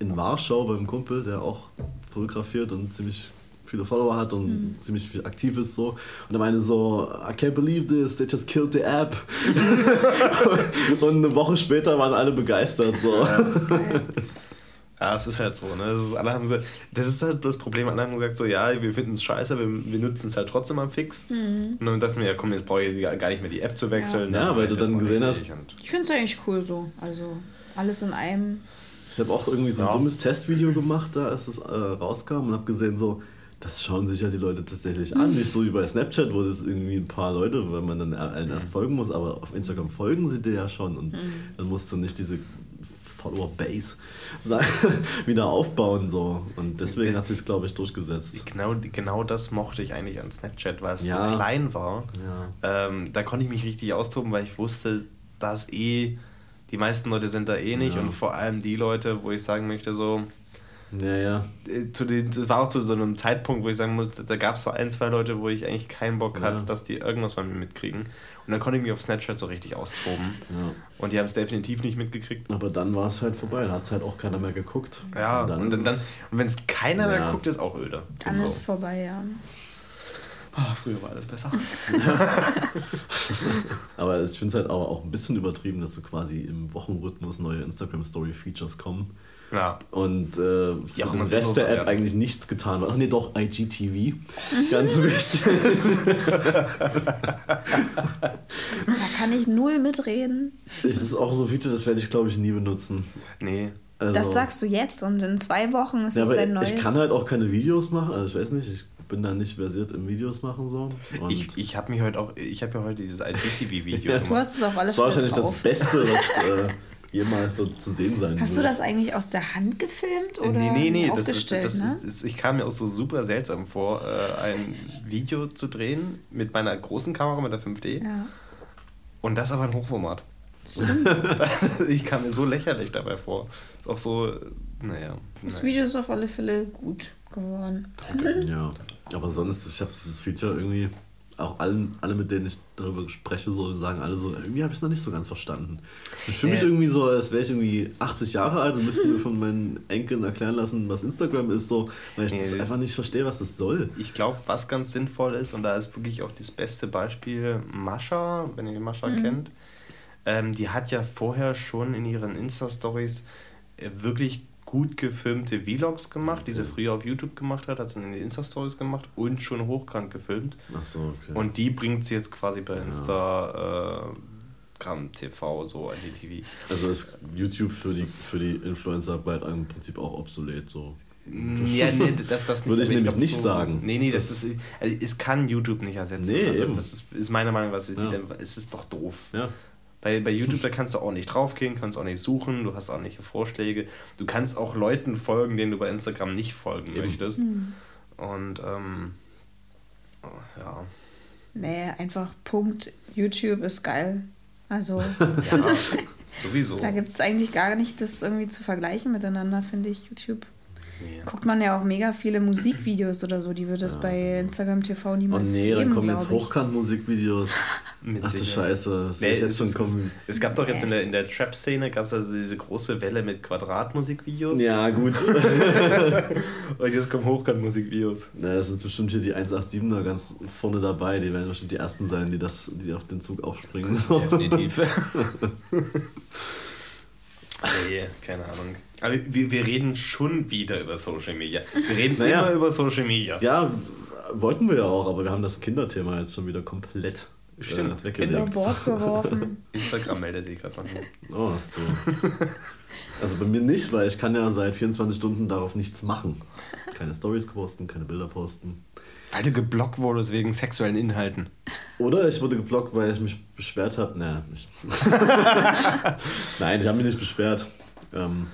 in Warschau beim Kumpel, der auch fotografiert und ziemlich viele Follower hat und mhm. ziemlich viel aktiv ist so. Und er meinte so, I can't believe this, they just killed the app. Und eine Woche später waren alle begeistert so. Ja. Ja, es ist halt so, ne? Das ist, alle haben gesagt, das ist halt das Problem, alle haben gesagt so, ja, wir finden es scheiße, wir, wir nutzen es halt trotzdem am Fix. Mhm. Und dann dachte ich mir, ja komm, jetzt brauche ich gar nicht mehr die App zu wechseln. Ja, ja weil du dann gesehen hast. Ich finde es eigentlich cool so, also alles in einem. Ich habe auch irgendwie so ein ja. dummes Testvideo gemacht, da als es äh, rauskam und habe gesehen so, das schauen sich ja die Leute tatsächlich an. Nicht so wie bei Snapchat, wo das irgendwie ein paar Leute, weil man dann allen erst folgen muss, aber auf Instagram folgen sie dir ja schon und mhm. dann musst du nicht diese... Follower-Base wieder aufbauen. So. Und deswegen hat sich es, glaube ich, durchgesetzt. Genau, genau das mochte ich eigentlich an Snapchat, weil es ja. so klein war. Ja. Ähm, da konnte ich mich richtig austoben, weil ich wusste, dass eh die meisten Leute sind da eh nicht ja. und vor allem die Leute, wo ich sagen möchte, so ja, ja. Zu den, das war auch zu so einem Zeitpunkt, wo ich sagen muss, da gab es so ein, zwei Leute, wo ich eigentlich keinen Bock hatte, ja. dass die irgendwas von mir mitkriegen. Und dann konnte ich mich auf Snapchat so richtig austoben. Ja. Und die haben es definitiv nicht mitgekriegt. Aber dann war es halt vorbei, dann hat es halt auch keiner mehr geguckt. Ja, und, dann und, dann, dann, und wenn es keiner ja. mehr guckt, ist auch öde. Dann ist es vorbei, ja. Oh, früher war alles besser. Aber ich finde es halt auch, auch ein bisschen übertrieben, dass so quasi im Wochenrhythmus neue Instagram-Story-Features kommen. Ja. Und äh, ja, für den Rest der App eigentlich nichts getan wird. Ach nee, doch, I G T V. Ganz wichtig. Da kann ich null mitreden. Es ist auch so ein Feature, das werde ich, glaube ich, nie benutzen. Nee. Also, das sagst du jetzt und in zwei Wochen ist ja, es dein neues... Ich kann halt auch keine Videos machen, also ich weiß nicht, ich bin da nicht versiert im Videos machen so. Und ich ich habe mir heute auch, ich habe ja heute dieses I G T V-Video ja. gemacht. Du hast es auf alles drauf. Das war wahrscheinlich das Beste, was... Äh, jemals so zu sehen sein. Hast du das eigentlich aus der Hand gefilmt oder nee, nee, nee, aufgestellt? Das ist, das ne? ist, ich kam mir auch so super seltsam vor, äh, ein Video zu drehen mit meiner großen Kamera, mit der fünf D. Ja. Und das aber in Hochformat. Ich kam mir so lächerlich dabei vor. Ist auch so, naja. Das naja. Video ist auf alle Fälle gut geworden. Danke. Ja, aber sonst, ich habe dieses Feature irgendwie... Auch allen, alle, mit denen ich darüber spreche, so sagen alle so, irgendwie habe ich es noch nicht so ganz verstanden. Ich fühle mich äh. irgendwie so, als wäre ich irgendwie achtzig Jahre alt und müsste mir von meinen Enkeln erklären lassen, was Instagram ist, so, weil ich äh. das einfach nicht verstehe, was das soll. Ich glaube, was ganz sinnvoll ist, und da ist wirklich auch das beste Beispiel Mascha, wenn ihr Mascha mhm. kennt, ähm, die hat ja vorher schon in ihren Insta-Stories äh, wirklich gut gefilmte Vlogs gemacht, okay. die sie früher auf YouTube gemacht hat, hat sie in den Insta-Stories gemacht und schon hochkant gefilmt. Ach so, okay. Und die bringt sie jetzt quasi bei Insta ja. äh, T V, so I G T V. Also ist YouTube für die, für die Influencer bald im Prinzip auch obsolet, so. Das ja, nee, das, das nicht. Würde ich, ich nämlich glaub, nicht so, sagen. Nee, nee, das, das ist, also es kann YouTube nicht ersetzen. Nee, also, das ist, ist meine Meinung, was es ja. ist. Es ist doch doof. Ja. Bei, bei YouTube, da kannst du auch nicht draufgehen, kannst auch nicht suchen, du hast auch nicht Vorschläge. Du kannst auch Leuten folgen, denen du bei Instagram nicht folgen Eben. möchtest. Mhm. Und, ähm, ja. Nee, einfach Punkt. YouTube ist geil. Also, ja, sowieso. Da gibt es eigentlich gar nicht das irgendwie zu vergleichen miteinander, finde ich. YouTube nee. guckt man ja auch mega viele Musikvideos oder so, die würde es ja. bei Instagram T V niemals geben. Oh nee, geben, dann kommen jetzt Hochkant-Musikvideos. Ach du Scheiße. Das nee, jetzt schon kommen. Es, es gab doch jetzt in der, in der Trap-Szene gab es also diese große Welle mit Quadrat-Musikvideos. Ja, gut. Und jetzt kommen Hochkant-Musikvideos. Na, das ist bestimmt hier die eins acht sieben er ganz vorne dabei. Die werden bestimmt die ersten sein, die, das, die auf den Zug aufspringen. So. Definitiv. Nee, keine Ahnung. Aber wir, wir reden schon wieder über Social Media. Wir reden naja, immer über Social Media. Ja, wollten wir ja auch, aber wir haben das Kinderthema jetzt schon wieder komplett Stimmt, äh, über Bord geworfen. Instagram meldet sich gerade von mir. Oh, so. Also bei mir nicht, weil ich kann ja seit vierundzwanzig Stunden darauf nichts machen. Keine Stories posten, keine Bilder posten. Weil du geblockt wurdest wegen sexuellen Inhalten. Oder ich wurde geblockt, weil ich mich beschwert habe. Naja, nicht. Nein, ich habe mich nicht beschwert. Ähm,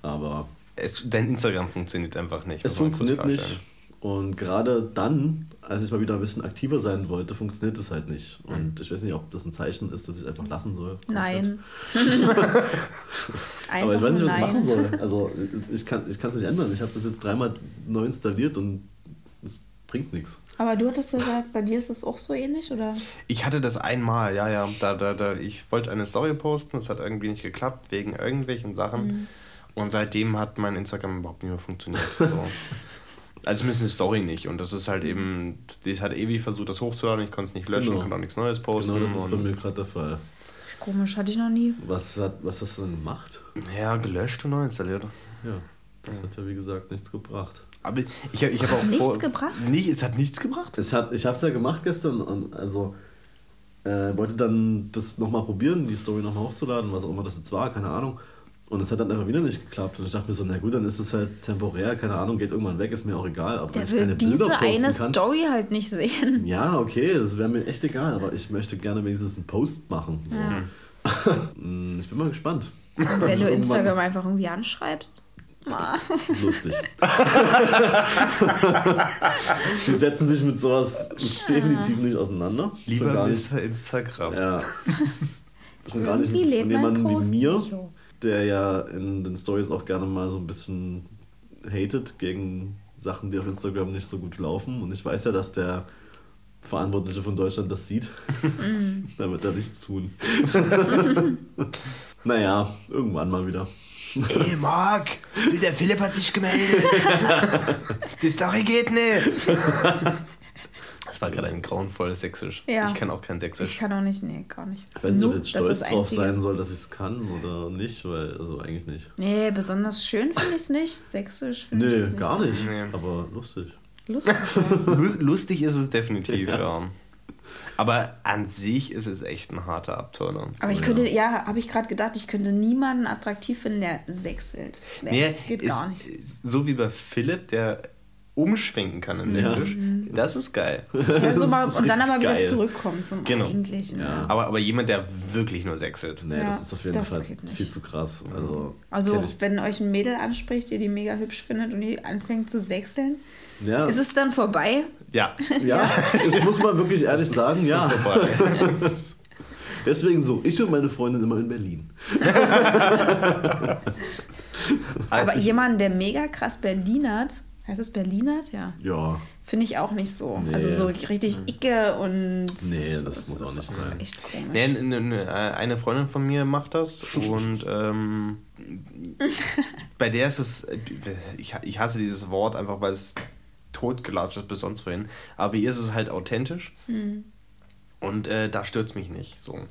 aber es, dein Instagram funktioniert einfach nicht. Es funktioniert nicht. Und gerade dann, als ich mal wieder ein bisschen aktiver sein wollte, funktioniert es halt nicht. Und ich weiß nicht, ob das ein Zeichen ist, dass ich einfach lassen soll. Nein. Aber ich weiß nicht, was ich machen soll. Also ich kann es nicht ändern. Ich habe das jetzt dreimal neu installiert und es bringt nichts. Aber du hattest gesagt, bei dir ist das auch so ähnlich, oder? Ich hatte das einmal, ja, ja. Da, da, da, ich wollte eine Story posten, es hat irgendwie nicht geklappt, wegen irgendwelchen Sachen. Mhm. Und seitdem hat mein Instagram überhaupt nicht mehr funktioniert. So. Also zumindest eine Story nicht. Und das ist halt eben, ich hatte ewig versucht, das hochzuladen, ich konnte es nicht löschen, genau. konnte auch nichts Neues posten. Genau, das ist bei mir gerade der Fall. Komisch, hatte ich noch nie. Was, hat, was hast du denn gemacht? Ja, gelöscht und neu installiert. Ja, das ja. hat ja wie gesagt nichts gebracht. Aber ich, ich habe auch nichts vor, gebracht? Nicht, es hat nichts gebracht? Es hat, ich habe es ja gemacht gestern und also äh, wollte dann das nochmal probieren, die Story nochmal hochzuladen, was auch immer das jetzt war, keine Ahnung. Und es hat dann einfach wieder nicht geklappt. Und ich dachte mir so, na gut, dann ist es halt temporär, keine Ahnung, geht irgendwann weg, ist mir auch egal. Aber der ich will keine diese Bilder eine kann, Story halt nicht sehen. Ja, okay, das wäre mir echt egal, aber ich möchte gerne wenigstens einen Post machen. So. Ja. Ich bin mal gespannt. Und wenn du Instagram einfach irgendwie anschreibst? Lustig. Die setzen sich mit sowas definitiv nicht auseinander. Lieber Mister Instagram. Ja. Schon gar nicht mit von jemandem wie mir, der ja in den Stories auch gerne mal so ein bisschen hatet gegen Sachen, die auf Instagram nicht so gut laufen. Und ich weiß ja, dass der Verantwortliche von Deutschland das sieht. Da wird er nichts tun. Naja, irgendwann mal wieder. Ey, Marc, der Philipp hat sich gemeldet. Die Story geht nicht. Das war gerade ein grauenvolles Sächsisch. Ja. Ich kann auch kein Sächsisch. Ich kann auch nicht, nee, gar nicht. Ich weiß nicht, ob ich jetzt stolz drauf sein soll, dass ich es kann oder nicht, weil, also eigentlich nicht. Nee, besonders schön finde ich es nicht. Sächsisch finde nee, ich es nicht. Gar nicht. So. Nee, gar nicht. Aber lustig. Lustig, ja. Lustig ist es definitiv, ja. ja. Aber an sich ist es echt ein harter Abturner. Aber ich könnte, ja, ja habe ich gerade gedacht, ich könnte niemanden attraktiv finden, der sächselt. Nee, das geht ist, gar nicht. So wie bei Philipp, der umschwenken kann im Sächsisch. Ja. Das ist geil. Ja, so mal, ist und dann aber geil. Wieder zurückkommen zum genau. Eigentlichen. Ja. Aber, aber jemand, der wirklich nur sächselt. Nee, ja, das ist auf jeden Fall viel zu krass. Also, also wenn euch ein Mädel anspricht, ihr die mega hübsch findet und die anfängt zu sächseln, ja. Ist es dann vorbei? Ja. Ja, das muss man wirklich ehrlich das sagen, ist ja. Vorbei. Deswegen so, ich bin meine Freundin immer in Berlin. Aber jemand, der mega krass Berlinert, heißt es Berlinert? Ja. Ja. Finde ich auch nicht so. Nee. Also so richtig icke und... Nee, das, das muss auch nicht sein. Echt komisch. Nee, ne, ne, eine Freundin von mir macht das und ähm, bei der ist es... Ich, ich hasse dieses Wort einfach, weil es totgelatscht ist bis sonst wohin. Aber ihr ist es halt authentisch mhm. und äh, da stört mich nicht. So. Mhm.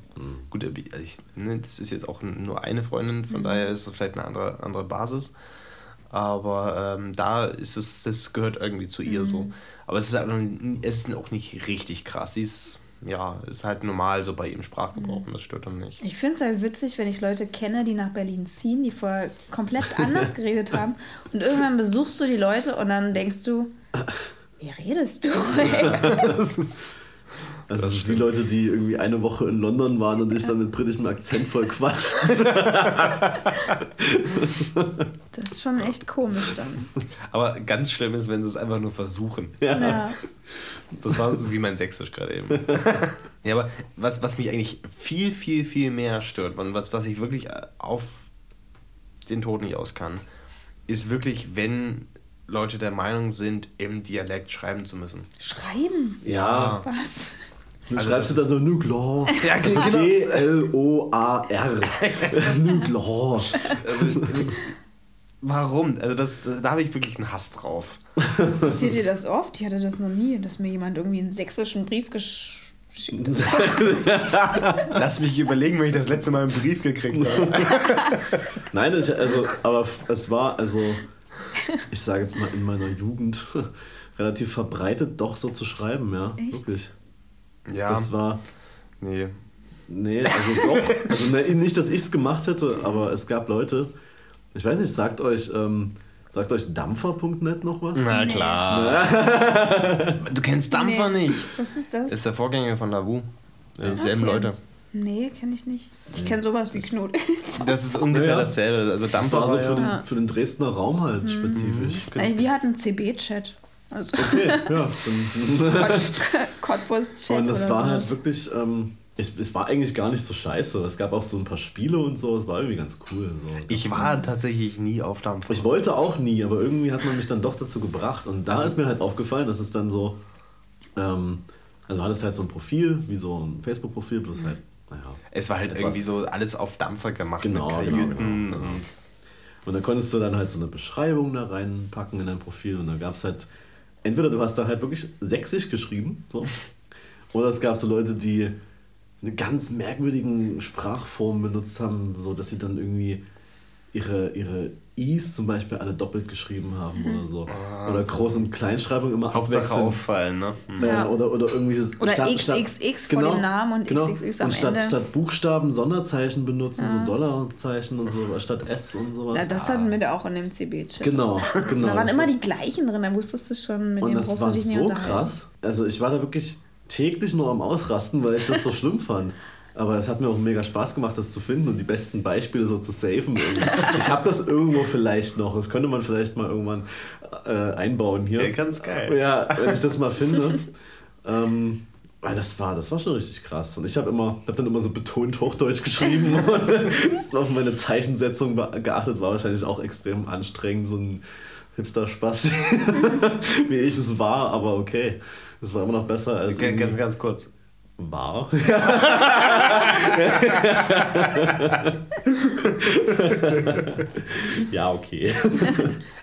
Gut, ich, ne, das ist jetzt auch nur eine Freundin, von mhm. daher ist es vielleicht eine andere, andere Basis. Aber ähm, da ist es, das gehört irgendwie zu ihr mhm. so. Aber es ist, auch, es ist auch nicht richtig krass. Sie ist ja, ist halt normal so bei ihm Sprachgebrauch und das stört dann nicht. Ich finde es halt witzig, wenn ich Leute kenne, die nach Berlin ziehen, die vorher komplett anders geredet haben und irgendwann besuchst du die Leute und dann denkst du, wie redest du? Das ist, das das ist die Leute, die irgendwie eine Woche in London waren und dich dann mit britischem Akzent voll quatschen. Das ist schon echt komisch dann. Aber ganz schlimm ist, wenn sie es einfach nur versuchen. Ja. Ja. Das war so wie mein Sächsisch gerade eben. Ja, aber was, was mich eigentlich viel, viel, viel mehr stört und was, was ich wirklich auf den Tod nicht aus kann, ist wirklich, wenn Leute der Meinung sind, im Dialekt schreiben zu müssen. Schreiben? Ja. Was? Du also schreibst du dann so Nuclor. Ja, genau. D L O A R. Nuclor. Also, warum? Also das, da habe ich wirklich einen Hass drauf. Seht ihr das oft? Ich hatte das noch nie, dass mir jemand irgendwie einen sächsischen Brief geschickt hat. Lass mich überlegen, wenn ich das letzte Mal einen Brief gekriegt habe. Nein, das, also, aber es war, also, ich sage jetzt mal in meiner Jugend, relativ verbreitet doch so zu schreiben, ja. Echt? Wirklich. Ja. Das war. Nee. Nee, also doch. Also nicht, dass ich es gemacht hätte, aber es gab Leute. Ich weiß nicht, sagt euch, ähm, sagt euch Dampfer Punkt net noch was? Na klar. Na? Du kennst Dampfer nee. nicht. Was ist das? Ist der Vorgänger von Lavu. Ja. Dieselben okay. Leute. Nee, kenne ich nicht. Ich kenne sowas wie Knot. Das ist ungefähr ja, ja. dasselbe. Also Dampfer das war also für, ja. den, für den Dresdner Raum halt mhm. spezifisch. Also wir hatten C B Chat. Also okay, ja. Cottbus-Chat. Und das war halt wirklich. Ähm, Es, es war eigentlich gar nicht so scheiße. Es gab auch so ein paar Spiele und so. Es war irgendwie ganz cool. So. Ich war tatsächlich nie auf Dampfer. Ich wollte auch nie, aber irgendwie hat man mich dann doch dazu gebracht. Und da also, ist mir halt aufgefallen, dass es dann so. Ähm, also war das halt so ein Profil, wie so ein Facebook-Profil, bloß halt. Naja. Es war halt irgendwie so alles auf Dampfer gemacht. Genau, mit Kajüten genau, genau. Und, und dann konntest du dann halt so eine Beschreibung da reinpacken in dein Profil. Und da gab es halt. Entweder du hast da halt wirklich sächsisch geschrieben. So, oder es gab so Leute, die eine ganz merkwürdigen Sprachform benutzt haben, so dass sie dann irgendwie ihre, ihre I's zum Beispiel alle doppelt geschrieben haben mhm. oder so. Ah, oder so. Groß- und Kleinschreibung immer abwechseln. Hauptsache auffallen, ne? Mhm. Ja, oder, oder irgendwie oder statt, X X X statt, vor genau, dem Namen und genau, X X X am und statt, Ende. Statt Buchstaben Sonderzeichen benutzen, ah. so Dollarzeichen und so, statt S und sowas. Ja, das hatten wir da auch in dem C B Chat. Genau, genau. Da waren immer die gleichen drin, da wusstest du schon, mit dem brauchst du dich nicht unterhalten. Und das war so krass. Also ich war da wirklich täglich nur am Ausrasten, weil ich das so schlimm fand. Aber es hat mir auch mega Spaß gemacht, das zu finden und die besten Beispiele so zu safen. Ich habe das irgendwo vielleicht noch. Das könnte man vielleicht mal irgendwann äh, einbauen hier. Ja, ganz geil. Ja, wenn ich das mal finde. Ähm, das, war, das war schon richtig krass. Und ich habe hab dann immer so betont Hochdeutsch geschrieben. Und auf meine Zeichensetzung geachtet, war wahrscheinlich auch extrem anstrengend. So ein Hipster-Spaß, wie ich es war, aber okay. Das war immer noch besser als. Okay, ganz, ganz kurz. War. Ja, okay.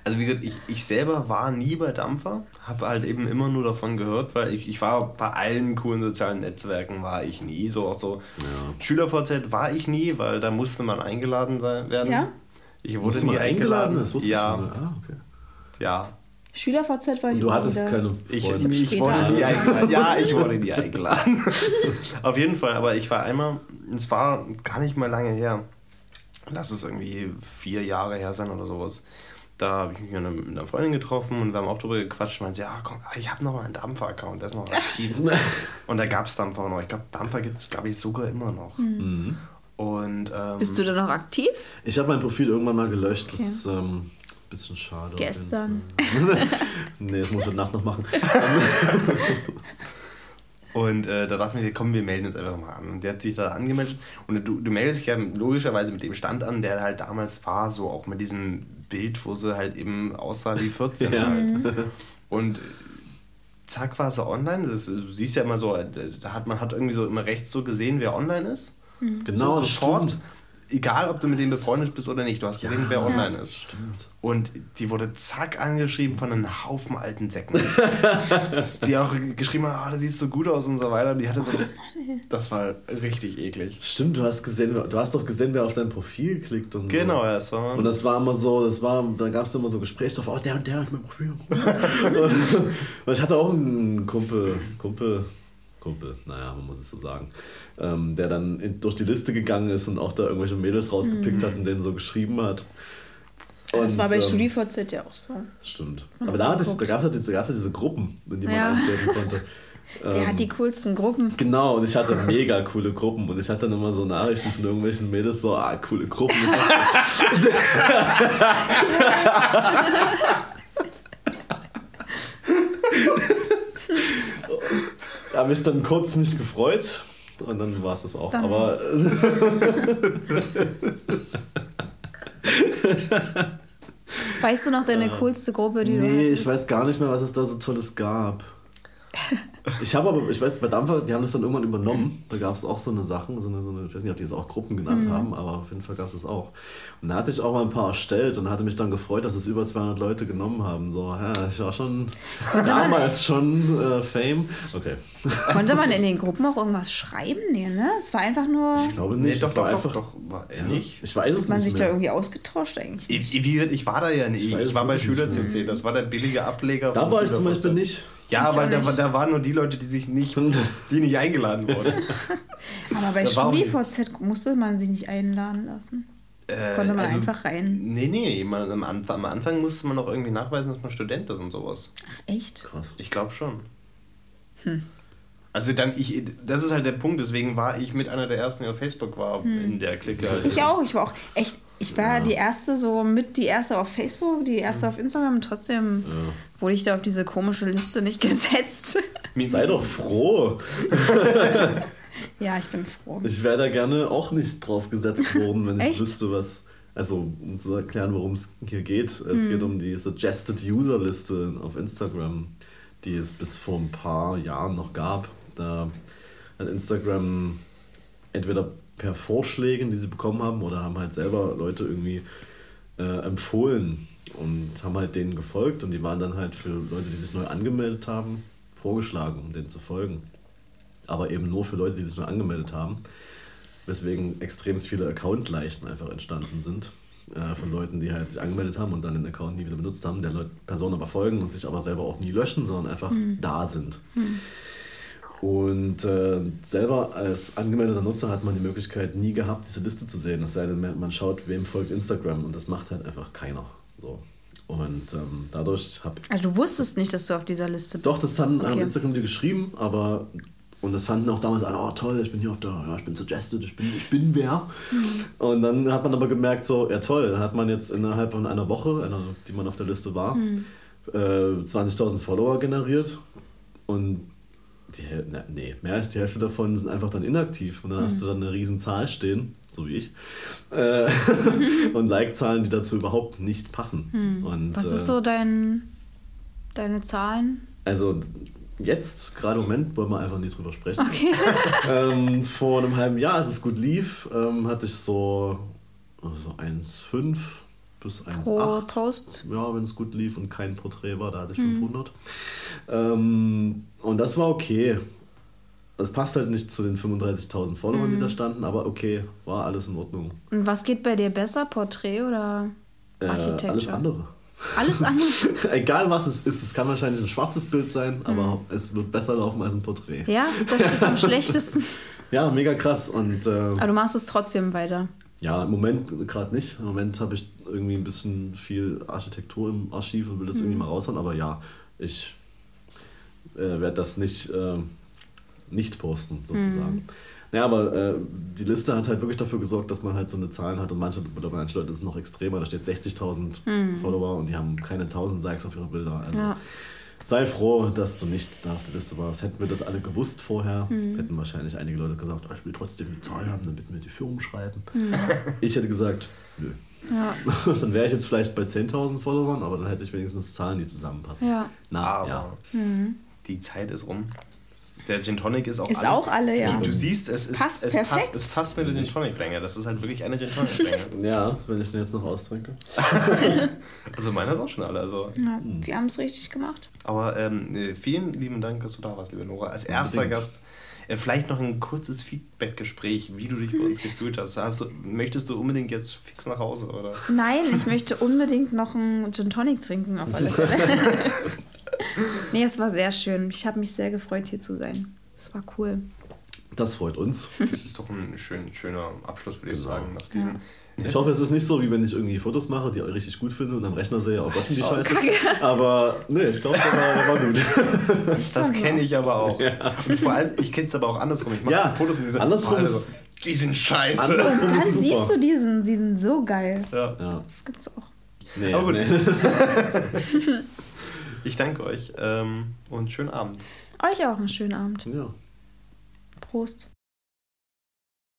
Also wie gesagt, ich, ich selber war nie bei Dampfer, habe halt eben immer nur davon gehört, weil ich, ich war bei allen coolen sozialen Netzwerken war ich nie. So auch so ja. Schüler-V Z war ich nie, weil da musste man eingeladen sein, werden. Ja? Ich wurde nie eingeladen. Das wusste ja. Ich schon. Ah, okay. Ja. Schüler-V Z war ich. Und du hattest wieder. Keine Freunde. Ich, ich, ich wurde nie eingeladen. Ja, ich wurde nie eingeladen. Auf jeden Fall, aber ich war einmal, es war gar nicht mal lange her, lass es irgendwie vier Jahre her sein oder sowas, da habe ich mich mit einer Freundin getroffen und wir haben auch drüber gequatscht und meinte, ja komm, ich habe noch mal einen Dampfer-Account, der ist noch aktiv. Und da gab es Dampfer noch. Ich glaube, Dampfer gibt es, glaube ich, sogar immer noch. Mhm. Und, ähm, bist du da noch aktiv? Ich habe mein Profil irgendwann mal gelöscht, okay. Das ähm, bisschen schade. Gestern. Nee, das muss ich heute Nacht noch machen. Und äh, da dachten wir, komm, wir melden uns einfach mal an. Und der hat sich da angemeldet. Und du, du meldest dich ja logischerweise mit dem Stand an, der halt damals war, so auch mit diesem Bild, wo sie halt eben aussah wie vierzehn ja. halt. Und zack, war sie online. Das, du siehst ja immer so, da hat, man hat irgendwie so immer rechts so gesehen, wer online ist. Mhm. Genau, so sofort. Stimmt. Egal, ob du mit dem befreundet bist oder nicht, du hast gesehen, ja, wer online ja. ist. Stimmt. Und die wurde zack angeschrieben von einem Haufen alten Säcken. Die auch geschrieben hat, oh, du siehst so gut aus und so weiter. Die hatte so, das war richtig eklig. Stimmt, du hast gesehen, du hast doch gesehen, wer auf dein Profil klickt und genau, so. Genau, ja, das war. Und das war immer so, das war, da gab es immer so Gespräche, oh, der und der hat mein Profil. Und ich hatte auch einen Kumpel, Kumpel. Kumpel, naja, man muss es so sagen, ähm, der dann in, durch die Liste gegangen ist und auch da irgendwelche Mädels rausgepickt mhm. hat und denen so geschrieben hat. Und das war bei ähm, StudiVZ ja auch so. Stimmt. Und aber da, da gab es halt diese Gruppen, in die man ja. eintreten konnte. Der ähm, hat die coolsten Gruppen. Genau, und ich hatte mega coole Gruppen. Und ich hatte dann immer so Nachrichten von irgendwelchen Mädels, so, ah, coole Gruppen. Da habe ich dann kurz mich gefreut. Und dann war es das auch. Dann aber... Weißt du noch deine äh, coolste Gruppe, die nee, du Nee, ich weiß gar nicht mehr, was es da so Tolles gab. Ich habe aber, ich weiß, bei Dampfer, die haben das dann irgendwann übernommen. Da gab es auch so eine Sachen, so eine, so eine, ich weiß nicht, ob die es auch Gruppen genannt mhm. haben, aber auf jeden Fall gab es das auch. Und da hatte ich auch mal ein paar erstellt und hatte mich dann gefreut, dass es über zweihundert Leute genommen haben. So, ja, ich war schon konnte damals schon äh, Fame. Okay. Konnte man in den Gruppen auch irgendwas schreiben? Nee, ne? Es war einfach nur... Ich glaube nicht. Nee, doch, doch, einfach, doch, doch, war ja, nicht. Ich weiß es nicht mehr. Hat man sich da irgendwie ausgetauscht eigentlich? Ich, wie gesagt, ich war da ja nicht. Ich, ich, ich war bei Schüler-C C, das war der billige Ableger. Da war ich zum Beispiel nicht. Ja, weil da, da waren nur die Leute, die sich nicht, die nicht eingeladen wurden. Aber bei StudiVZ musste man sich nicht einladen lassen. Äh, Konnte man also, einfach rein. Nee, nee, man, am, am Anfang musste man noch irgendwie nachweisen, dass man Student ist und sowas. Ach, echt? Krass. Ich glaube schon. Hm. Also dann, ich, das ist halt der Punkt, deswegen war ich mit einer der ersten, die auf Facebook war, hm. in der Clique. Halt. Ich auch, ich war auch echt, ich war ja. die erste, so mit die erste auf Facebook, die erste ja. auf Instagram und trotzdem ja. wurde ich da auf diese komische Liste nicht gesetzt. Sei doch froh. Ja, ich bin froh. Ich wäre da gerne auch nicht drauf gesetzt worden, wenn ich wüsste, was... Also, um zu erklären, worum es hier geht. Es hm. geht um die Suggested-User-Liste auf Instagram, die es bis vor ein paar Jahren noch gab. Da hat Instagram entweder per Vorschlägen, die sie bekommen haben, oder haben halt selber Leute irgendwie äh, empfohlen und haben halt denen gefolgt und die waren dann halt für Leute, die sich neu angemeldet haben, vorgeschlagen, um denen zu folgen. Aber eben nur für Leute, die sich neu angemeldet haben, weswegen extrem viele Account-Leichen einfach entstanden sind. Von Leuten, die halt sich angemeldet haben und dann den Account nie wieder benutzt haben, der Leute, Personen aber folgen und sich aber selber auch nie löschen, sondern einfach mhm. da sind. Mhm. Und äh, selber als angemeldeter Nutzer hat man die Möglichkeit nie gehabt, diese Liste zu sehen. Es sei denn, man schaut, wem folgt Instagram und das macht halt einfach keiner. So. Und ähm, dadurch habe ich... Also du wusstest nicht, dass du auf dieser Liste bist? Doch, das haben okay. Instagram dir geschrieben, aber... Und das fanden auch damals alle, oh toll, ich bin hier auf der, ja, ich bin suggested, ich bin, ich bin wer. Mhm. Und dann hat man aber gemerkt, so, ja toll, dann hat man jetzt innerhalb von einer Woche, einer, die man auf der Liste war, mhm. äh, zwanzigtausend Follower generiert. Und die, ne, nee, mehr als die Hälfte davon sind einfach dann inaktiv. Und dann mhm. hast du dann eine riesen Zahl stehen, so wie ich, äh, und Like-Zahlen, die dazu überhaupt nicht passen. Mhm. Und, was ist so dein, deine Zahlen? Also... Jetzt, gerade im Moment, wollen wir einfach nicht drüber sprechen. Okay. ähm, vor einem halben Jahr, als es gut lief, ähm, hatte ich so, so eins Komma fünf bis eins Komma acht. Pro Post? Ja, wenn es gut lief und kein Porträt war, da hatte ich mhm. fünfhundert. Ähm, und das war okay. Das passt halt nicht zu den fünfunddreißigtausend Followern, mhm. die da standen, aber okay, war alles in Ordnung. Und was geht bei dir besser, Porträt oder Architektur? Äh, alles andere. Alles andere. Egal was es ist, es kann wahrscheinlich ein schwarzes Bild sein, aber mhm. es wird besser laufen als ein Porträt. Ja, das ist am schlechtesten. Ja, mega krass. Und, äh, aber du machst es trotzdem weiter. Ja, im Moment gerade nicht. Im Moment habe ich irgendwie ein bisschen viel Architektur im Archiv und will das mhm. irgendwie mal raushauen, aber ja, ich äh, werde das nicht, äh, nicht posten sozusagen. Mhm. Ja, aber äh, die Liste hat halt wirklich dafür gesorgt, dass man halt so eine Zahlen hat und manche, manche Leute ist noch extremer, da steht sechzigtausend hm. Follower und die haben keine tausend Likes auf ihre Bilder. Also ja. sei froh, dass du nicht da auf der Liste warst. Hätten wir das alle gewusst vorher, hm. hätten wahrscheinlich einige Leute gesagt, oh, ich will trotzdem eine Zahl haben, damit wir die Führung schreiben. Hm. Ich hätte gesagt, nö. Ja. Dann wäre ich jetzt vielleicht bei zehntausend Followern, aber dann hätte ich wenigstens Zahlen, die zusammenpassen. Ja. Na, aber ja. Hm. die Zeit ist rum. Der Gin Tonic ist auch ist alle. Ist auch alle, ja. Du, du siehst, es, ist, passt es, passt, es passt mit der Gin Tonic Länge. Das ist halt wirklich eine Gin Tonic Länge. Ja, wenn ich den jetzt noch austrinke. Also meiner ist auch schon alle. Also. Ja, hm. Wir haben es richtig gemacht. Aber ähm, vielen lieben Dank, dass du da warst, liebe Nora. Als erster Unbedingt. Gast äh, vielleicht noch ein kurzes Feedback-Gespräch, wie du dich bei uns gefühlt hast. hast du, möchtest du unbedingt jetzt fix nach Hause? Oder? Nein, ich möchte unbedingt noch einen Gin Tonic trinken, auf alle Fälle. Nee, es war sehr schön. Ich habe mich sehr gefreut, hier zu sein. Das war cool. Das freut uns. Das ist doch ein schön, schöner Abschluss, würde ich genau. sagen. Nachdem ja. Ich hoffe, es ist nicht so, wie wenn ich irgendwie Fotos mache, die ich richtig gut finde und am Rechner sehe, oh Gott, die Scheiße. Aber nee, ich glaube, das war, war gut. Das kenne ich aber auch. Ja. Und vor allem, ich kenne es aber auch andersrum. Ich mache ja, Fotos und die sind andersrum. Oh, ist, die sind scheiße. Andersrum und dann ist super. Siehst du diesen, die sind so geil. Ja. Ja. Das gibt's auch. Nee, aber gut. Nee. Ich danke euch ähm, und schönen Abend. Euch auch einen schönen Abend. Ja. Prost.